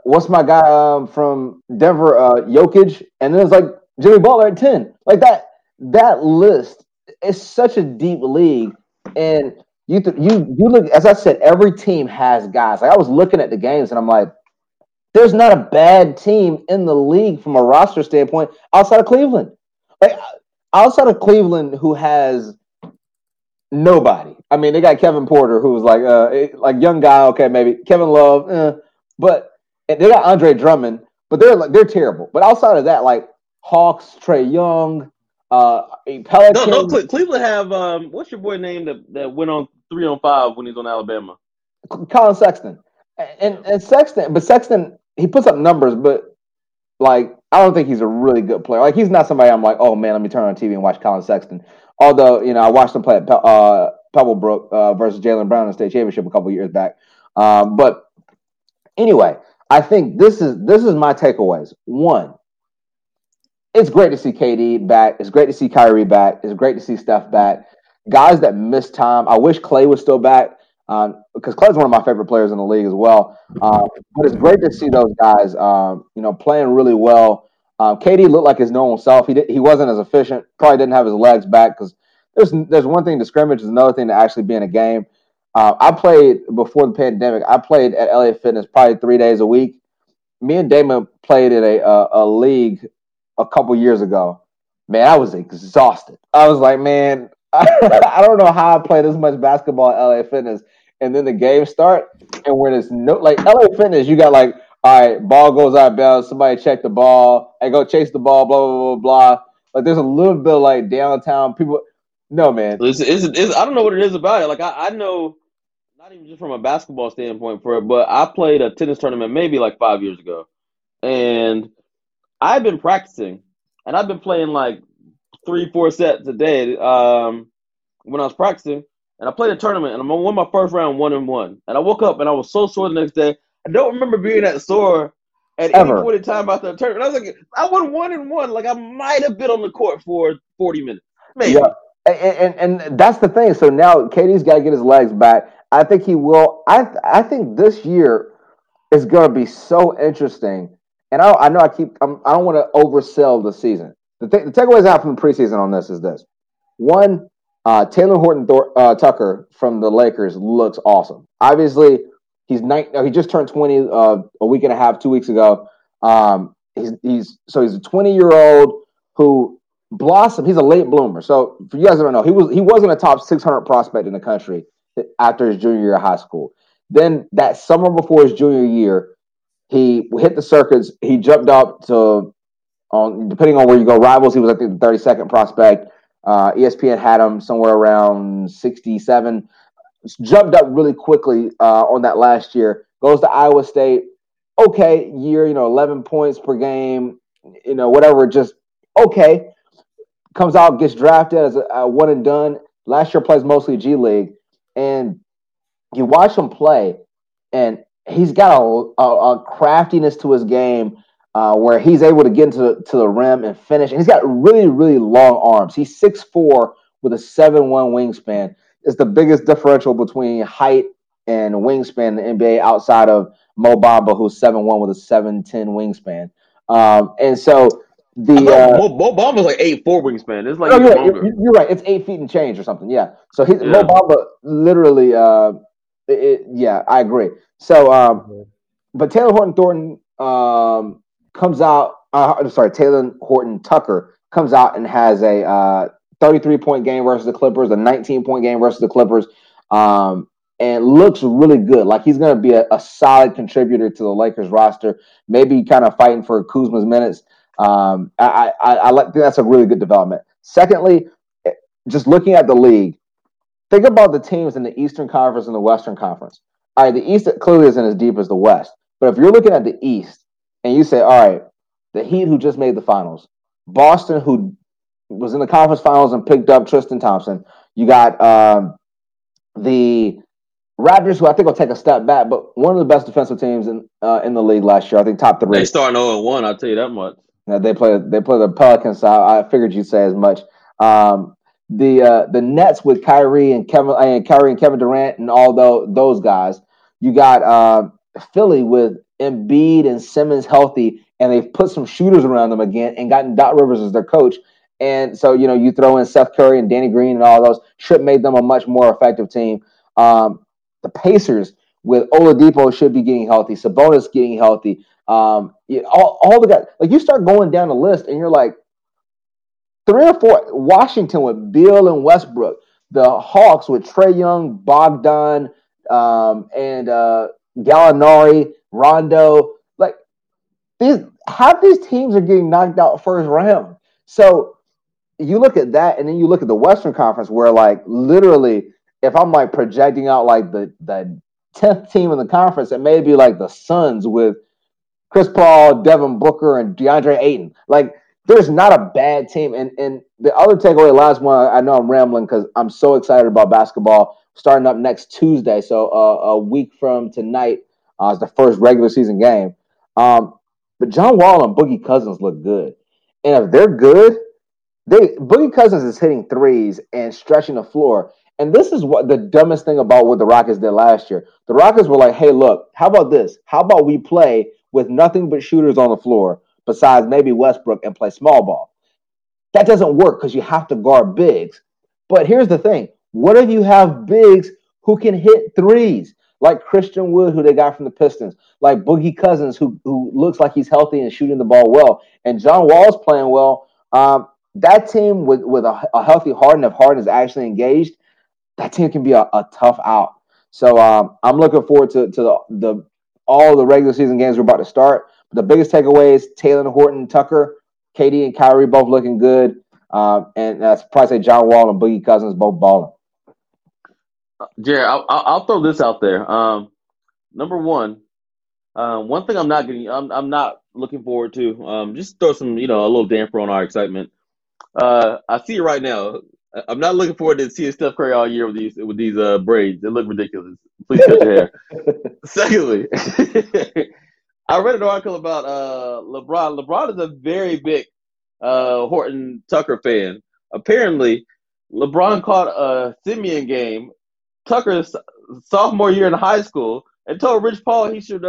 what's my guy from Denver, Jokic? And then it's like Jimmy Butler at 10. Like, that list is such a deep league. And you look, as I said, every team has guys. Like, I was looking at the games, and I'm like, there's not a bad team in the league from a roster standpoint outside of Cleveland. Like, outside of Cleveland, who has nobody. I mean, they got Kevin Porter, who was like young guy. Okay, maybe Kevin Love, but and they got Andre Drummond, but they're terrible. But outside of that, like Hawks, Trae Young, Pelicans. No, Cleveland have what's your boy name that went on 3-on-5 when he's on Alabama? Colin Sexton, and Sexton he puts up numbers, but like I don't think he's a really good player. Like he's not somebody I'm like, oh man, let me turn on TV and watch Colin Sexton. Although, I watched him play at Pebblebrook versus Jalen Brown in the state championship a couple years back. But Anyway, I think this is my takeaways. One, it's great to see KD back. It's great to see Kyrie back. It's great to see Steph back. Guys that missed time. I wish Clay was still back because Clay's one of my favorite players in the league as well. But it's great to see those guys, playing really well. KD looked like his normal self. He wasn't as efficient. Probably didn't have his legs back because there's one thing to scrimmage, there's another thing to actually be in a game. I played before the pandemic. I played at LA Fitness probably 3 days a week. Me and Damon played in a league a couple years ago. Man, I was exhausted. I was like, man, I don't know how I played this much basketball at LA Fitness. And then the games start, and when it's LA Fitness, you got like, all right, ball goes out of bounds. Somebody check the ball. I go chase the ball. Blah blah blah blah. Like there's a little bit of like downtown people. No, man, it's I don't know what it is about it. Like I know. Not even just from a basketball standpoint for it, but I played a tennis tournament maybe like 5 years ago. And I've been practicing. And I've been playing like 3-4 sets a day when I was practicing. And I played a tournament, and I won my first round 1-1. And I woke up, and I was so sore the next day. I don't remember being that sore at any point in time after the tournament. I was like, I won 1-1. Like, I might have been on the court for 40 minutes. Maybe. Yeah. And that's the thing. So now KD's got to get his legs back. I think he will. I think this year is going to be so interesting. And I know I don't want to oversell the season. The takeaways out from the preseason on this is this: one, Taylor Horton Tucker from the Lakers looks awesome. Obviously, he just turned 20 a week and a half, 2 weeks ago. He's a 20-year-old who blossomed. He's a late bloomer. So for you guys that don't know, he wasn't a top 600 prospect in the country after his junior year of high school. Then that summer before his junior year, he hit the circuits. He jumped up to, depending on where you go, Rivals, he was, I think, the 32nd prospect. ESPN had him somewhere around 67. Jumped up really quickly on that last year. Goes to Iowa State. Okay, year, 11 points per game, whatever, just okay. Comes out, gets drafted as a one and done. Last year plays mostly G League. And you watch him play, and he's got a craftiness to his game where he's able to get to the rim and finish. And he's got really, really long arms. He's 6'4" with a 7'1" wingspan. It's the biggest differential between height and wingspan in the NBA outside of Mo Bamba, who's 7'1" with a 7'10" wingspan. And so Mo Bamba's like 8'4" wingspan. It's like you're right. It's 8 feet and change or something. Yeah. So Mo Bamba literally. I agree. So, but Taylor Horton Tucker comes out and has a 33-point game versus the Clippers, a 19-point game versus the Clippers, and looks really good. Like he's going to be a solid contributor to the Lakers roster. Maybe kind of fighting for Kuzma's minutes. I think that's a really good development. Secondly, just looking at the league, think about the teams in the Eastern Conference and the Western Conference. All right, the East clearly isn't as deep as the West, but if you're looking at the East and you say, all right, the Heat who just made the finals, Boston who was in the conference finals and picked up Tristan Thompson, you got the Raptors, who I think will take a step back, but one of the best defensive teams in the league last year. I think top three. They starting 0-1, I'll tell you that much. Now they play the Pelicans, so I figured you'd say as much. The Nets with Kyrie and Kevin Durant and all those guys. You got Philly with Embiid and Simmons healthy, and they've put some shooters around them again and gotten Doc Rivers as their coach. And so, you throw in Steph Curry and Danny Green and all those, should make them a much more effective team. The Pacers with Oladipo should be getting healthy, Sabonis getting healthy. All the guys, like you start going down the list and you're like 3 or 4, Washington with Beal and Westbrook, the Hawks with Trae Young, Bogdan, and Gallinari, Rondo, like half these teams are getting knocked out first round. So you look at that, and then you look at the Western Conference where like literally if I'm like projecting out like the 10th team in the conference, it may be like the Suns with Chris Paul, Devin Booker, and DeAndre Ayton. Like, there's not a bad team. And the other takeaway, last one, I know I'm rambling because I'm so excited about basketball starting up next Tuesday. So a week from tonight, It's the first regular season game. But John Wall and Boogie Cousins look good. And if they're good, Boogie Cousins is hitting threes and stretching the floor. And this is what the dumbest thing about what the Rockets did last year. The Rockets were like, hey, look, how about this? How about we play with nothing but shooters on the floor besides maybe Westbrook and play small ball? That doesn't work because you have to guard bigs. But here's the thing. What if you have bigs who can hit threes? Like Christian Wood, who they got from the Pistons, like Boogie Cousins, who looks like he's healthy and shooting the ball well, and John Wall's playing well. That team with a healthy Harden, if Harden is actually engaged, that team can be a tough out. So I'm looking forward to all the regular season games we're about to start. The biggest takeaways: Taylor Horton, Tucker, KD, and Kyrie both looking good, and that's probably say John Wall and Boogie Cousins both balling. Jerry, I'll throw this out there. Number one, one thing I'm not looking forward to. Just throw some, a little damper on our excitement. I see it right now. I'm not looking forward to seeing Steph Curry all year with these braids. They look ridiculous. Please cut your hair. Secondly, I read an article about LeBron. LeBron is a very big Horton Tucker fan. Apparently, LeBron caught a Simeon game, Tucker's sophomore year in high school, and told Rich Paul he should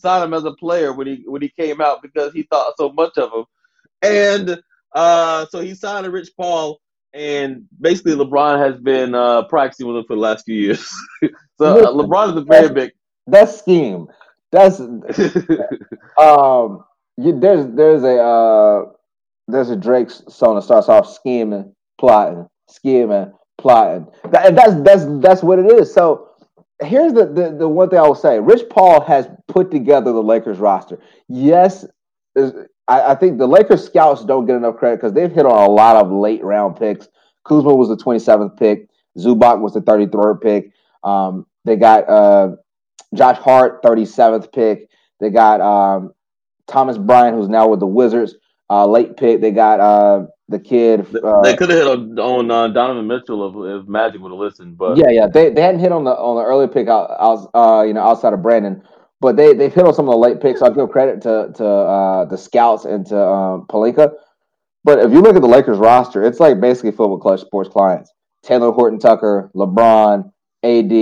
sign him as a player when he came out because he thought so much of him, and so he signed Rich Paul, and basically LeBron has been practicing with him for the last few years. So LeBron is a very big. That's scheme. That's there's a Drake's song that starts off scheming, plotting. That's what it is. So here's the one thing I will say. Rich Paul has put together the Lakers roster. Yes, I think the Lakers scouts don't get enough credit because they've hit on a lot of late round picks. Kuzma was the 27th pick. Zubac was the 33rd pick. They got Josh Hart, 37th pick. They got Thomas Bryant, who's now with the Wizards, late pick. They got the kid. They could have hit on Donovan Mitchell if Magic would have listened, but yeah, they hadn't hit on the early pick outside of Brandon, but they've hit on some of the late picks. So I give credit to the scouts and to Pelinka. But if you look at the Lakers roster, it's like basically filled with Clutch Sports clients: Taylor Horton Tucker, LeBron, AD,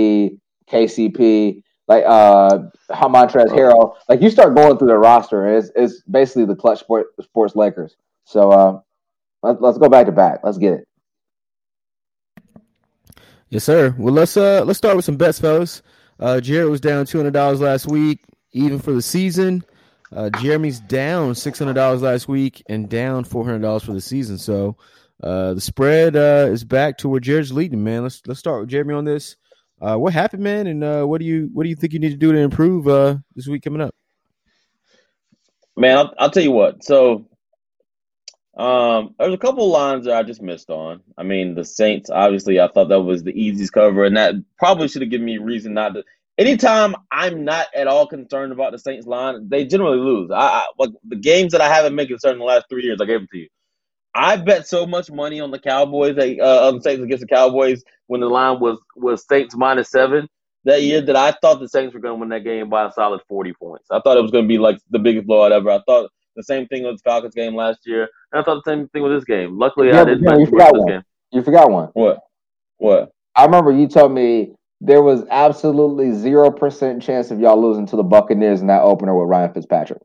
KCP, like Hamontrez Harrell. Like you start going through the roster, and it's basically the Clutch Sports Lakers. So. Let's go back to back. Let's get it. Yes, sir. Well, let's start with some bets, fellas. Jared was down $200 last week, even for the season. Jeremy's down $600 last week and down $400 for the season. So the spread is back to where Jared's leading, man. Let's start with Jeremy on this. What happened, man? And what do you think you need to do to improve this week coming up? Man, I'll tell you what. So. There's a couple lines that I just missed on. I mean, the Saints, obviously, I thought that was the easiest cover, and that probably should have given me reason not to. Anytime I'm not at all concerned about the Saints line, they generally lose. I like the games that I haven't been concerned in the last 3 years, I gave them to you. I bet so much money on the Cowboys, on the Saints against the Cowboys when the line was Saints -7 that year that I thought the Saints were going to win that game by a solid 40 points. I thought it was going to be like the biggest blowout ever. I thought the same thing with the Falcons game last year. And I thought the same thing with this game. Luckily, I didn't. You forgot one. You forgot one. What? I remember you told me there was absolutely 0% chance of y'all losing to the Buccaneers in that opener with Ryan Fitzpatrick.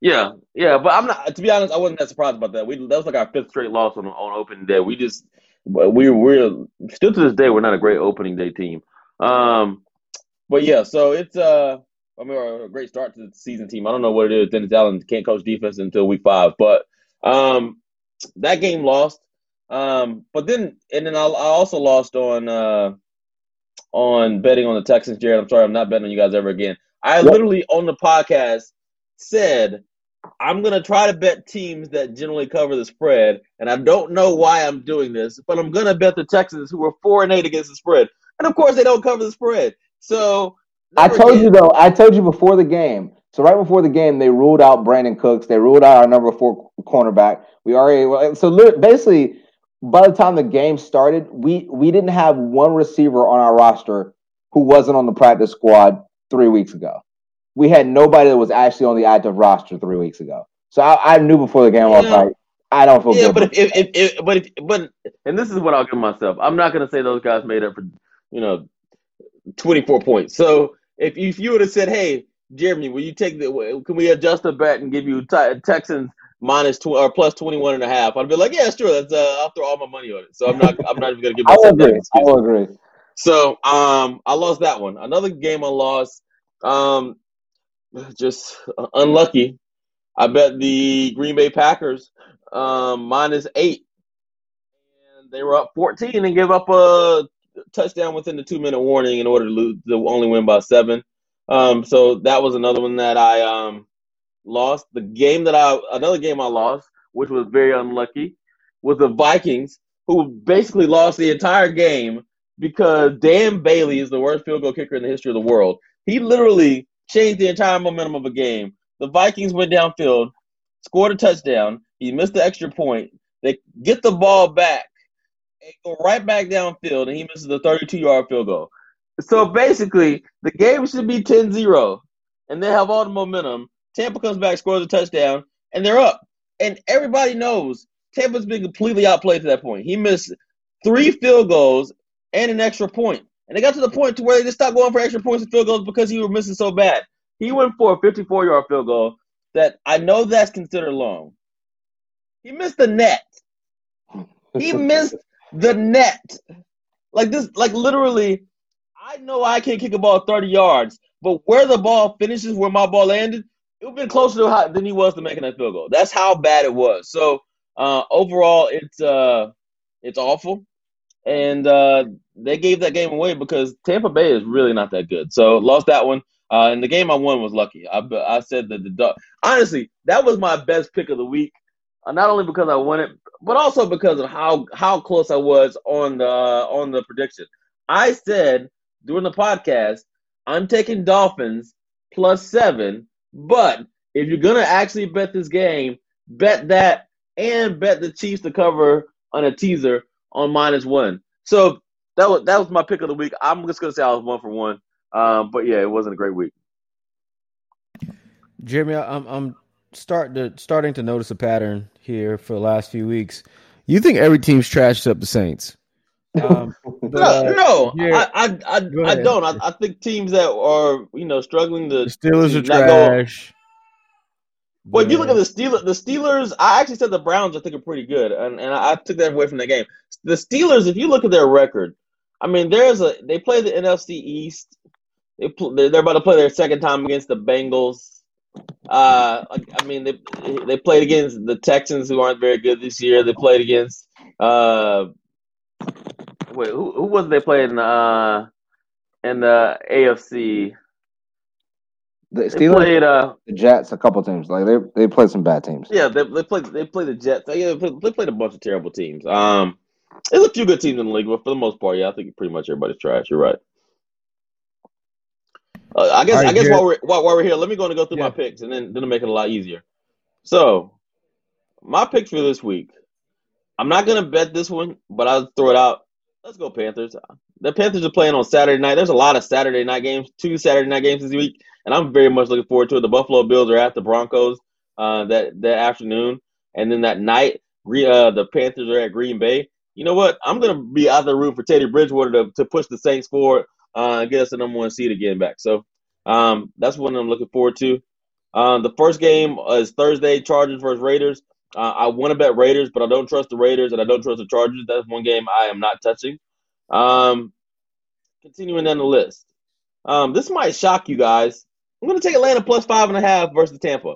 Yeah, but I'm not. To be honest, I wasn't that surprised about that. That was like our fifth straight loss on opening day. We're still to this day we're not a great opening day team. But yeah, so it's a great start to the season team. I don't know what it is. Dennis Allen can't coach defense until week 5, but that game lost. But then I also lost on betting on the Texans. Jared, I'm sorry, I'm not betting on you guys ever again. I literally on the podcast said I'm gonna try to bet teams that generally cover the spread, and I don't know why I'm doing this, but I'm gonna bet the Texans, who were 4-8 against the spread, and of course they don't cover the spread. So. I told you before the game. So right before the game, they ruled out Brandon Cooks. They ruled out our number 4 cornerback. Basically, by the time the game started, we didn't have one receiver on our roster who wasn't on the practice squad 3 weeks ago. We had nobody that was actually on the active roster 3 weeks ago. So I knew before the game, I was like, I don't feel good. But this is what I'll give myself. I'm not going to say those guys made up for, 24 points. So if you would have said, hey, Jeremy, will you take the? Can we adjust the bet and give you Texans plus 21 and a half? I'd be like, yeah, sure. That's I'll throw all my money on it. So I'm not even gonna give myself I will agree. So I lost that one. Another game I lost. Just unlucky. I bet the Green Bay Packers -8, and they were up 14 and gave up a touchdown within the 2-minute warning in order to lose. They only win by 7. So that was another one that I lost. Another game I lost, which was very unlucky, was the Vikings, who basically lost the entire game because Dan Bailey is the worst field goal kicker in the history of the world. He literally changed the entire momentum of a game. The Vikings went downfield, scored a touchdown. He missed the extra point. They get the ball back, they go right back downfield, and he misses the 32-yard field goal. So basically, the game should be 10-0, and they have all the momentum. Tampa comes back, scores a touchdown, and they're up. And everybody knows Tampa's been completely outplayed to that point. He missed 3 field goals and an extra point. And they got to the point to where they just stopped going for extra points and field goals because he was missing so bad. He went for a 54-yard field goal that I know that's considered long. He missed the net. He missed the net. Like literally – I know I can't kick a ball 30 yards, but where the ball finishes, where my ball landed, it would have been closer to than he was to making that field goal. That's how bad it was. So, overall, it's awful. And they gave that game away because Tampa Bay is really not that good. So, lost that one. And the game I won was lucky. I said that honestly, that was my best pick of the week, not only because I won it, but also because of how close I was on the prediction. I said, during the podcast, I'm taking Dolphins +7, but if you're going to actually bet this game, bet that and bet the Chiefs to cover on a teaser on -1. So that was my pick of the week. I'm just going to say I was 1 for 1. But, yeah, it wasn't a great week. Jeremy, I'm starting to notice a pattern here for the last few weeks. You think every team's trashed up the Saints? I don't. I think teams that are struggling to Steelers are trash. Well, yeah. You look at the Steelers. I actually said the Browns I think are pretty good, and I took that away from the game. The Steelers, if you look at their record, I mean, they play the NFC East. They're about to play their second time against the Bengals. They played against the Texans, who aren't very good this year. They played against Wait, who was they playing in the AFC? The Steelers, they played the Jets, a couple teams. Like they played some bad teams. Yeah, they played the Jets. They played a bunch of terrible teams. There's a few good teams in the league, but for the most part, yeah, I think pretty much everybody's trash. You're right. I guess while we're here, let me go through my picks, and then it'll make it a lot easier. So, my picks for this week. I'm not going to bet this one, but I'll throw it out. Let's go Panthers. The Panthers are playing on Saturday night. There's a lot of Saturday night games, 2 Saturday night games this week, and I'm very much looking forward to it. The Buffalo Bills are at the Broncos that afternoon, and then that night the Panthers are at Green Bay. You know what? I'm going to be out there rooting for Teddy Bridgewater to push the Saints forward and get us the #1 seed again back. So that's one I'm looking forward to. The first game is Thursday, Chargers versus Raiders. I want to bet Raiders, but I don't trust the Raiders, and I don't trust the Chargers. That's one game I am not touching. Continuing down the list. This might shock you guys. I'm going to take Atlanta +5.5 versus Tampa.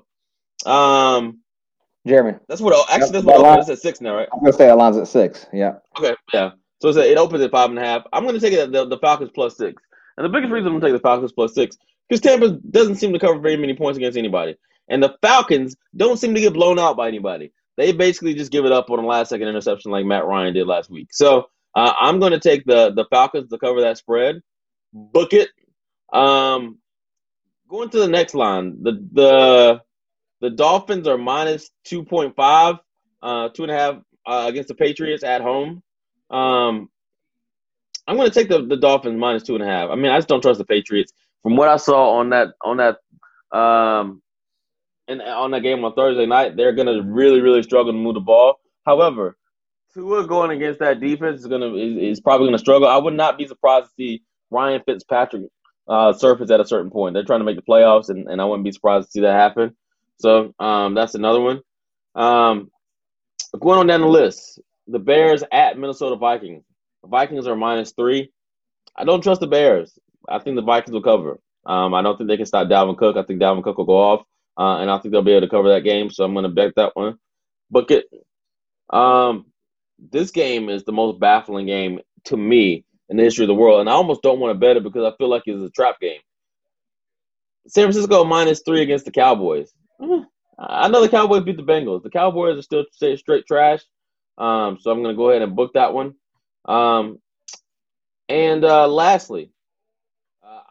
Jeremy. That's what Atlanta's at 6 now, right? I'm going to say Atlanta's at 6, yeah. Okay, yeah. So it opens at 5.5. I'm going to take it at the Falcons +6. And the biggest reason I'm going to take the Falcons +6 because Tampa doesn't seem to cover very many points against anybody. And the Falcons don't seem to get blown out by anybody. They basically just give it up on a last-second interception like Matt Ryan did last week. So I'm going to take the Falcons to cover that spread. Book it. Going to the next line, the Dolphins are minus 2.5, 2.5 against the Patriots at home. I'm going to take the Dolphins minus 2.5. I mean, I just don't trust the Patriots. from what I saw on that game on Thursday night, they're gonna really struggle to move the ball. However, Tua going against that defense is probably gonna struggle. I would not be surprised to see Ryan Fitzpatrick surface at a certain point. They're trying to make the playoffs, and I wouldn't be surprised to see that happen. So that's another one. Going on down the list, the Bears at Minnesota Vikings. The Vikings are -3. I don't trust the Bears. I think the Vikings will cover. I don't think they can stop Dalvin Cook. I think Dalvin Cook will go off, and I think they'll be able to cover that game. So I'm going to bet that one. Bucket. This game is the most baffling game to me in the history of the world, and I almost don't want to bet it because I feel like it's a trap game. San Francisco -3 against the Cowboys. I know the Cowboys beat the Bengals. The Cowboys are still straight trash, so I'm going to go ahead and book that one. And lastly,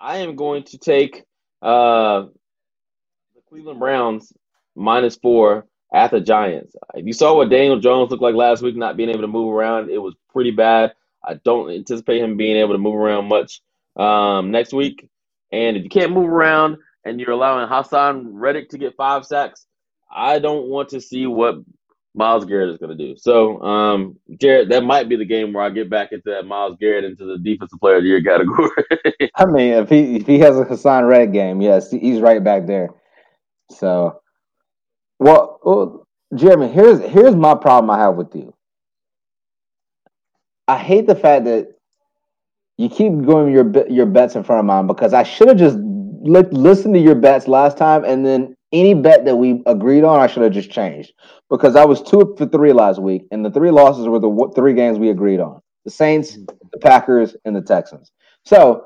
I am going to take the Cleveland Browns -4 at the Giants. If you saw what Daniel Jones looked like last week, not being able to move around, it was pretty bad. I don't anticipate him being able to move around much next week. And if you can't move around and you're allowing Hassan Reddick to get 5 sacks, I don't want to see what Myles Garrett is going to do. So, Garrett, that might be the game where I get back into that Myles Garrett into the defensive player of the year category. I mean, if he has a Hassan Reddick game, yes, he's right back there. So, well, Jeremy, here's my problem I have with you. I hate the fact that you keep going your bets in front of mine, because I should have just listened to your bets last time, and then any bet that we agreed on, I should have just changed, because I was 2 for 3 last week, and the 3 losses were the 3 games we agreed on: the Saints, the Packers, and the Texans. So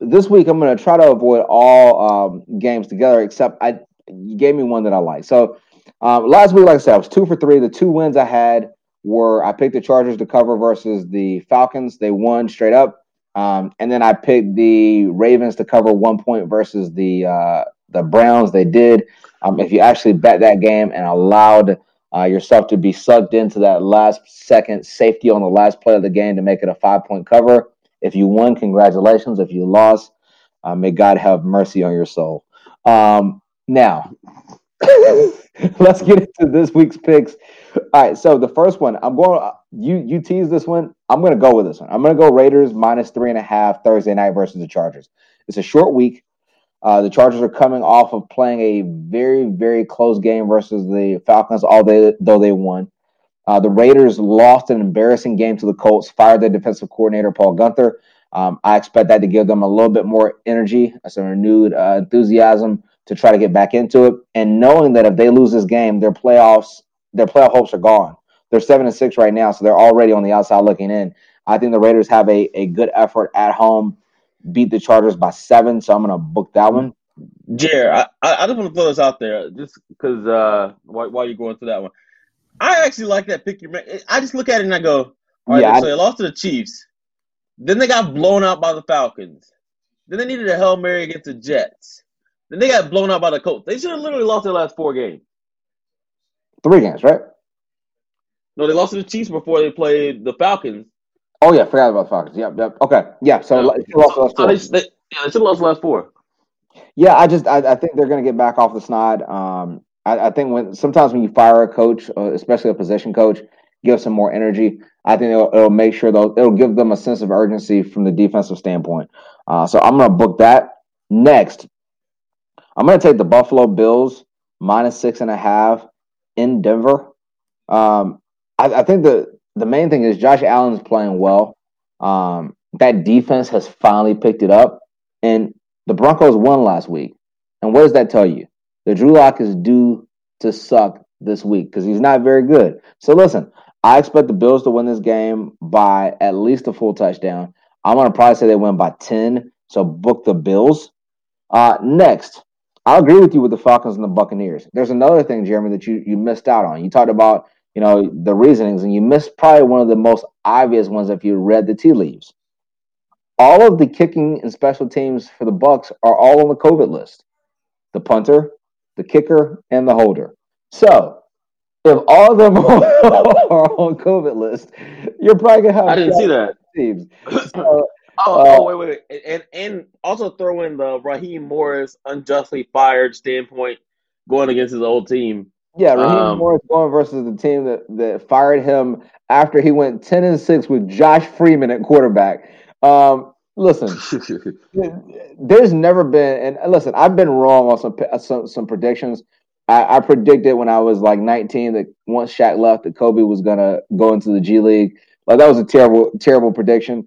this week I'm going to try to avoid all games together, except you gave me one that I like. So last week, like I said, I was 2 for 3. The 2 wins I had were I picked the Chargers to cover versus the Falcons. They won straight up. And then I picked the Ravens to cover 1 point versus the Browns. They did. If you actually bet that game and allowed yourself to be sucked into that last second safety on the last play of the game to make it a 5-point cover, if you won, congratulations. If you lost, may God have mercy on your soul. Now, let's get into this week's picks. All right, so the first one, I'm going. You tease this one. I'm going to go with this one. I'm going to go Raiders -3.5 Thursday night versus the Chargers. It's a short week. The Chargers are coming off of playing a very, very close game versus the Falcons, although they won. The Raiders lost an embarrassing game to the Colts, fired their defensive coordinator, Paul Gunther. I expect that to give them a little bit more energy, some renewed enthusiasm to try to get back into it. And knowing that if they lose this game, their playoff hopes are gone. They're 7-6 right now, so they're already on the outside looking in. I think the Raiders have a good effort at home, beat the Chargers by 7, so I'm going to book that one. Jared, I just want to throw this out there just because while you're going through that one. I actually like that pick you made. I just look at it and I go, all right, so they lost to the Chiefs. Then they got blown out by the Falcons. Then they needed a Hail Mary against the Jets. Then they got blown out by the Colts. They should have literally lost their last 4 games. 3 games, right? No, they lost to the Chiefs before they played the Falcons. Oh, yeah, forgot about the Falcons. Yep. Okay, yeah, so they lost the last 4. They should have lost the last 4. Yeah, I think they're going to get back off the snide. I think sometimes when you fire a coach, especially a position coach, give some more energy. I think it'll make sure it'll give them a sense of urgency from the defensive standpoint. So I'm going to book that. Next, I'm going to take the Buffalo Bills -6.5 in Denver. I think the main thing is Josh Allen is playing well. That defense has finally picked it up, and the Broncos won last week. And what does that tell you? The Drew Lock is due to suck this week because he's not very good. So listen, I expect the Bills to win this game by at least a full touchdown. I'm going to probably say they win by 10, so book the Bills. Next, I agree with you with the Falcons and the Buccaneers. There's another thing, Jeremy, that you missed out on. You talked about, the reasonings, and you missed probably one of the most obvious ones if you read the tea leaves. All of the kicking and special teams for the Bucs are all on the COVID list: the punter, the kicker, and the holder. So, if all of them are on COVID list, you're probably gonna have. I didn't see that. Teams. So, Wait. And also throw in the Raheem Morris unjustly fired standpoint going against his old team. Yeah, Raheem Morris going versus the team that fired him after he went 10-6 with Josh Freeman at quarterback. Listen, there's never been, and listen, I've been wrong on some predictions. I predicted when I was like 19 that once Shaq left, that Kobe was gonna go into the G League. Like that was a terrible prediction.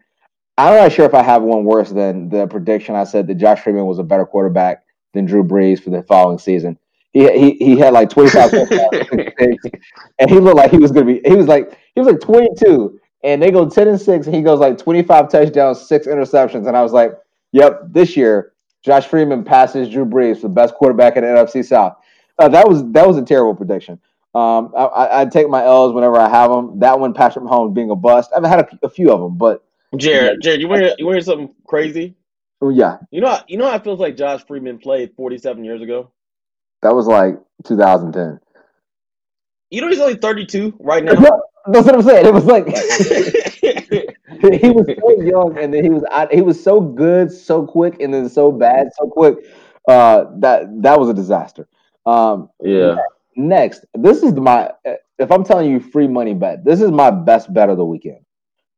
I'm not sure if I have one worse than the prediction I said that Josh Freeman was a better quarterback than Drew Brees for the following season. He had like 25 and he looked like he was gonna be. He was like 22, and they go 10-6, and he goes like 25 touchdowns, 6 interceptions, and I was like, "Yep, this year Josh Freeman passes Drew Brees, the best quarterback in the NFC South." That was a terrible prediction. I take my L's whenever I have them. That one, Patrick Mahomes being a bust. I've had a few of them, but Jared, you want to hear something crazy? Oh yeah. You know, how it feels like Josh Freeman played 47 years ago. That was like 2010. You know he's only 32 right now. That's what I'm saying. It was like he was so young, and then he was so good, so quick, and then so bad, so quick. That was a disaster. Yeah. Next, this is my, if I'm telling you free money bet, this is my best bet of the weekend.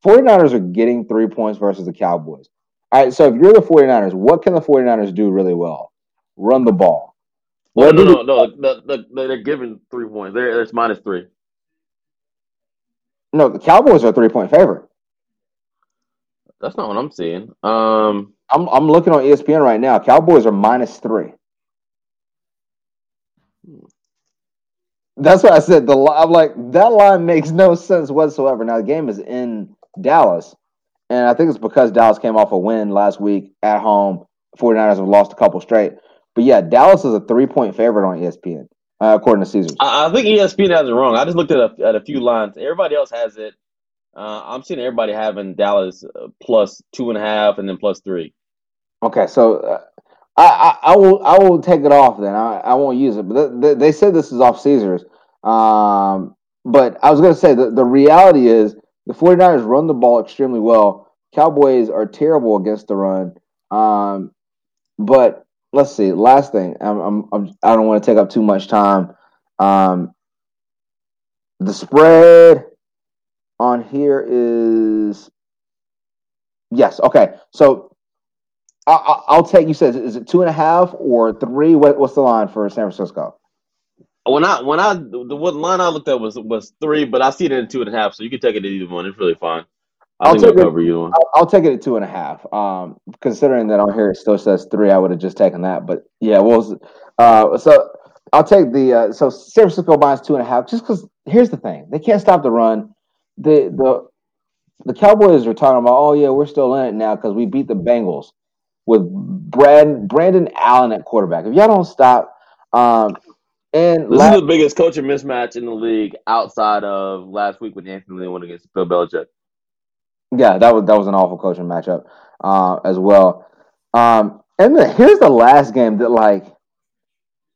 49ers are getting 3 points versus the Cowboys. All right, so if you're the 49ers, what can the 49ers do really well? Run the ball. No, they're giving 3 points. It's -3. No, the Cowboys are a 3-point favorite. That's not what I'm seeing. I'm looking on ESPN right now. Cowboys are -3. That's what I said. I'm like, that line makes no sense whatsoever. Now, the game is in Dallas, and I think it's because Dallas came off a win last week at home. 49ers have lost a couple straight. But, yeah, Dallas is a 3-point favorite on ESPN, according to Caesars. I think ESPN has it wrong. I just looked at a few lines. Everybody else has it. I'm seeing everybody having Dallas plus 2.5 and then +3. Okay, so I will take it off then. I won't use it. But they said this is off Caesars. But I was going to say the reality is the 49ers run the ball extremely well. Cowboys are terrible against the run. But let's see. Last thing, I don't want to take up too much time. The spread on here is yes. Okay, so. I'll take. You said, is it 2.5 or 3? What's the line for San Francisco? When I the what line I looked at was 3, but I see it in 2.5. So you can take it at either one. It's really fine. I'll take it at 2.5. Considering that on here it still says 3, I would have just taken that. But yeah, so I'll take the so San Francisco buys 2.5. Just because here's the thing, they can't stop the run. The Cowboys are talking about, oh yeah, we're still in it now because we beat the Bengals. With Brandon Allen at quarterback. If y'all don't stop, and this is the biggest coaching mismatch in the league outside of last week when Anthony Lynn went against Bill Belichick. Yeah, that was an awful coaching matchup as well. And then here's the last game that like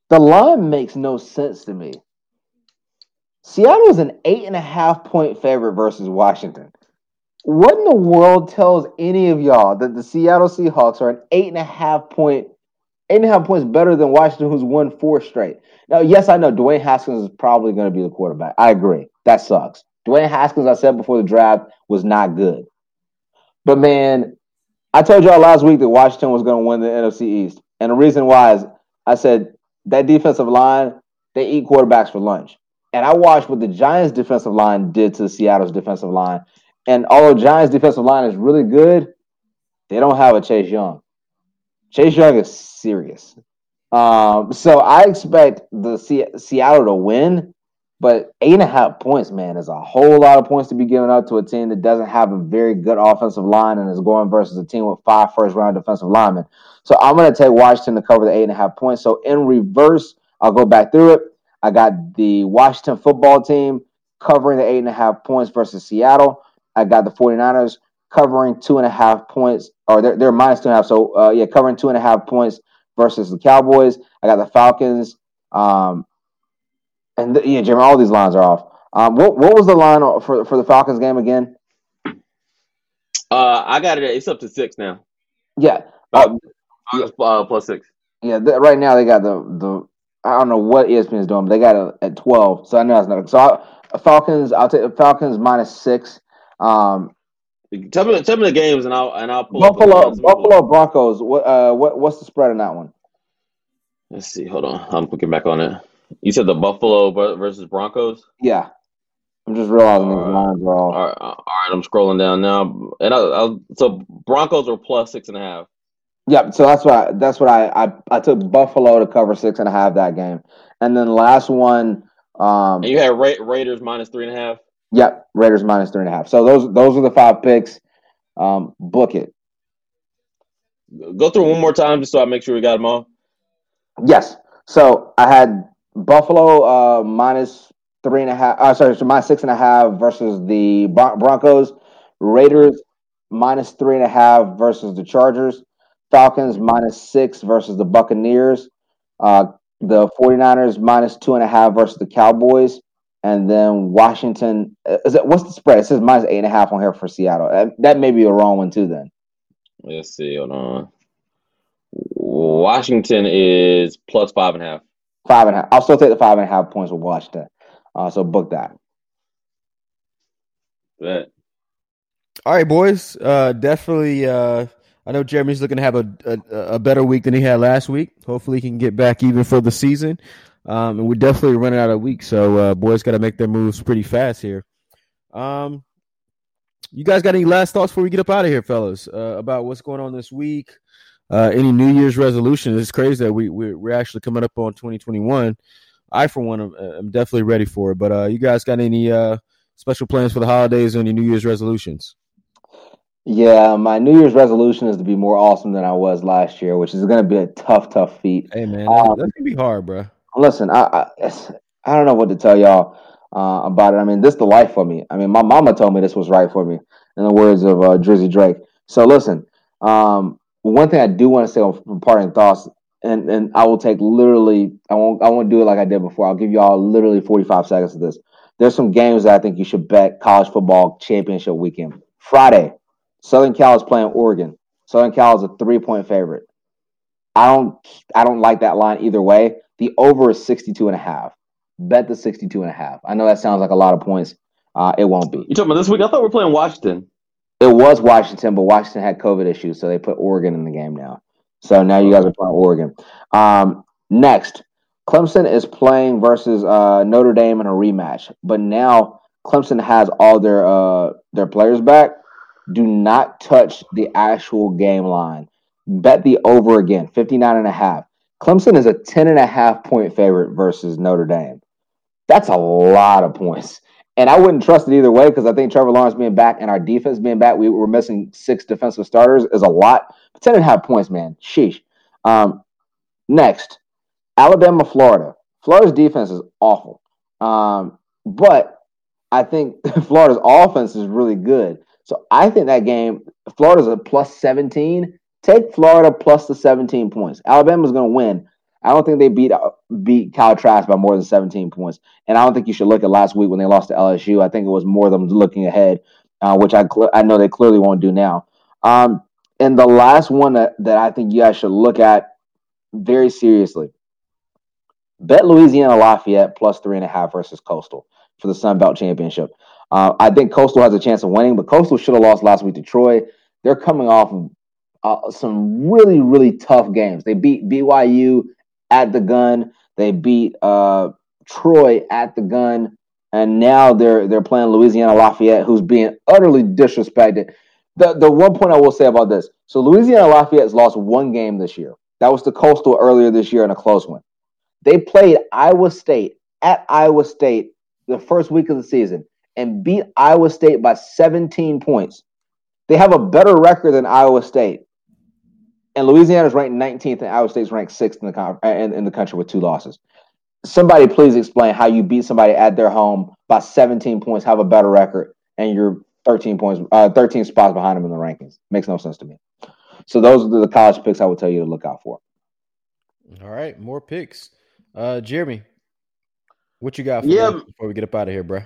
the line makes no sense to me. Seattle is an 8.5-point favorite versus Washington. What in the world tells any of y'all that the Seattle Seahawks are an 8.5 points better than Washington, who's won 4 straight? Now, yes, I know Dwayne Haskins is probably going to be the quarterback. I agree. That sucks. Dwayne Haskins, I said before the draft, was not good. But, man, I told y'all last week that Washington was going to win the NFC East. And the reason why is I said that defensive line, they eat quarterbacks for lunch. And I watched what the Giants' defensive line did to Seattle's defensive line. And although Giants' defensive line is really good, they don't have a Chase Young. Chase Young is serious. So I expect the Seattle to win, but 8.5 points, man, is a whole lot of points to be given up to a team that doesn't have a very good offensive line and is going versus a team with 5 first-round defensive linemen. So I'm going to take Washington to cover the 8.5 points. So in reverse, I'll go back through it. I got the Washington football team covering the 8.5 points versus Seattle. I got the 49ers covering 2.5 points, or they're -2.5. So, covering 2.5 points versus the Cowboys. I got the Falcons. Jeremy, all these lines are off. What was the line for the Falcons game again? I got it. It's up to 6 now. Yeah. Plus 6. Yeah, right now they got the I don't know what ESPN is doing, but they got it at 12. So I know it's not. So Falcons, I'll take the Falcons minus 6. Tell me the games and I'll pull Buffalo Broncos. What's the spread on that one? Let's see. Hold on, I'm looking back on it. You said the Buffalo versus Broncos. Yeah, I'm just realizing these lines are all. All right, I'm scrolling down now, and so Broncos are plus 6.5. Yep. So that's what I took Buffalo to cover 6.5 that game, and then last one. And you had Raiders minus 3.5. Yep, Raiders minus 3.5. So those are the 5 picks. Book it. Go through one more time just so I make sure we got them all. Yes. So I had Buffalo minus 3.5. So minus 6.5 versus the Broncos. Raiders minus 3.5 versus the Chargers. Falcons minus 6 versus the Buccaneers. The 49ers minus 2.5 versus the Cowboys. And then Washington, what's the spread? It says minus 8.5 on here for Seattle. That may be a wrong one too. Then let's see. Hold on. Washington is plus 5.5. 5.5. I'll still take the 5.5 points with Washington. So book that. Bet. All right, boys. Definitely. I know Jeremy's looking to have a better week than he had last week. Hopefully, he can get back even for the season. And we're definitely running out of weeks, so boys got to make their moves pretty fast here. You guys got any last thoughts before we get up out of here, fellas, about what's going on this week? Any New Year's resolution? It's crazy that we're actually coming up on 2021. I, for one, am definitely ready for it. But you guys got any special plans for the holidays or any New Year's resolutions? Yeah, my New Year's resolution is to be more awesome than I was last year, which is going to be a tough feat. Hey, man, that's going to be hard, bro. Listen, I don't know what to tell y'all about it. I mean, this is the life for me. I mean, my mama told me this was right for me, in the words of Drizzy Drake. So, listen, one thing I do want to say on parting thoughts, and I will take literally – I won't do it like I did before. I'll give y'all literally 45 seconds of this. There's some games that I think you should bet college football championship weekend. Friday, Southern Cal is playing Oregon. Southern Cal is a 3-point favorite. I don't like that line either way. The over is 62.5. Bet the 62.5. I know that sounds like a lot of points. It won't be. You talking about this week? I thought we were playing Washington. It was Washington, but Washington had COVID issues, so they put Oregon in the game now. So now you guys are playing Oregon. Next, Clemson is playing versus Notre Dame in a rematch. But now Clemson has all their players back. Do not touch the actual game line. Bet the over again, 59.5. Clemson is a 10.5-point favorite versus Notre Dame. That's a lot of points. And I wouldn't trust it either way because I think Trevor Lawrence being back and our defense being back, we were missing 6 defensive starters is a lot. 10.5 points, man. Sheesh. Next, Alabama, Florida. Florida's defense is awful. But I think Florida's offense is really good. So I think that game, Florida's a plus 17. Take Florida plus the 17 points. Alabama's going to win. I don't think they beat Kyle Trask by more than 17 points. And I don't think you should look at last week when they lost to LSU. I think it was more than looking ahead, which I know they clearly won't do now. And the last one that I think you guys should look at very seriously, bet Louisiana Lafayette plus 3.5 versus Coastal for the Sun Belt Championship. I think Coastal has a chance of winning, but Coastal should have lost last week to Troy. They're coming off of some really, really tough games. They beat BYU at the gun. They beat Troy at the gun, and now they're playing Louisiana Lafayette, who's being utterly disrespected. The one point I will say about this: so Louisiana Lafayette has lost one game this year. That was to Coastal earlier this year in a close one. They played Iowa State at Iowa State the first week of the season and beat Iowa State by 17 points. They have a better record than Iowa State. And Louisiana's ranked 19th, and Iowa State's ranked 6th in the country with 2 losses. Somebody please explain how you beat somebody at their home by 17 points, have a better record, and you're 13 spots behind them in the rankings. Makes no sense to me. So those are the college picks I would tell you to look out for. All right, more picks. Jeremy, what you got for us before we get up out of here, bro?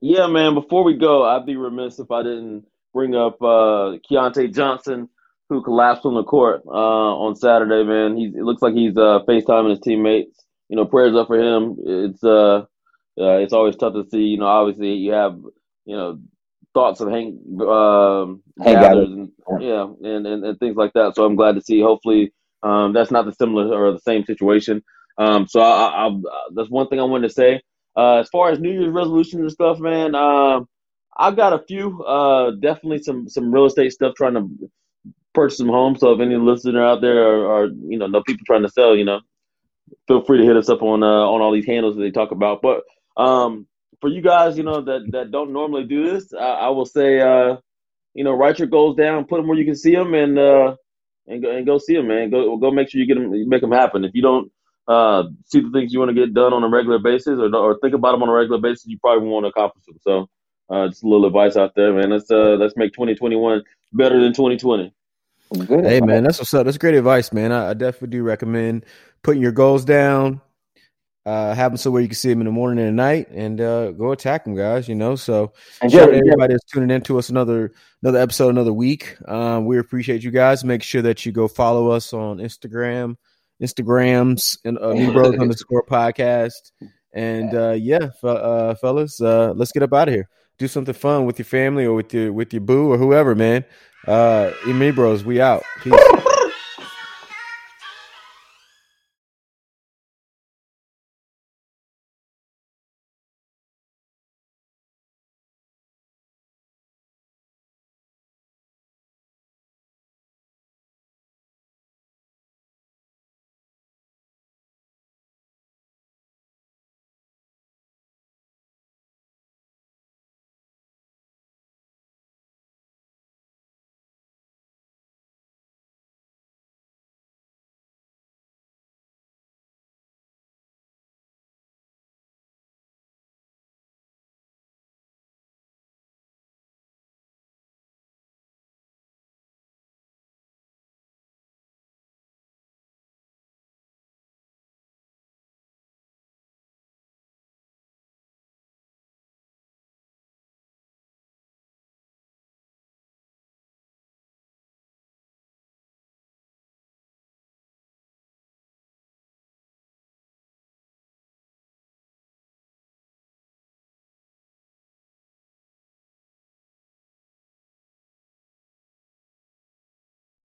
Yeah, man, before we go, I'd be remiss if I didn't bring up Keontae Johnson, who collapsed on the court on Saturday, man. It looks like he's FaceTiming his teammates. You know, prayers up for him. It's always tough to see. You know, obviously you have, you know, thoughts of Hank Gathers and things like that. So I'm glad to see. Hopefully that's not the similar or the same situation. So that's one thing I wanted to say. As far as New Year's resolutions and stuff, man, I've got a few. Definitely some real estate stuff, trying to purchase some homes. So if any listener out there or people trying to sell, you know, feel free to hit us up on all these handles that they talk about. But for you guys, you know, that don't normally do this, I will say, you know, write your goals down, put them where you can see them, and go see them, man. Go make sure you make them happen. If you don't see the things you want to get done on a regular basis, or think about them on a regular basis, you probably won't accomplish them. So just a little advice out there, man. Let's make 2021 better than 2020. Good. Hey, man, that's what's up. That's great advice, man. I definitely do recommend putting your goals down, have them somewhere you can see them in the morning and at night, and go attack them, guys, you know. So shout out to everybody that's tuning in to us, another episode, another week. We appreciate you guys. Make sure that you go follow us on Instagrams, and New Bros _podcast. And fellas, let's get up out of here. Do something fun with your family or with your boo or whoever, man. New Bros, we out. Peace.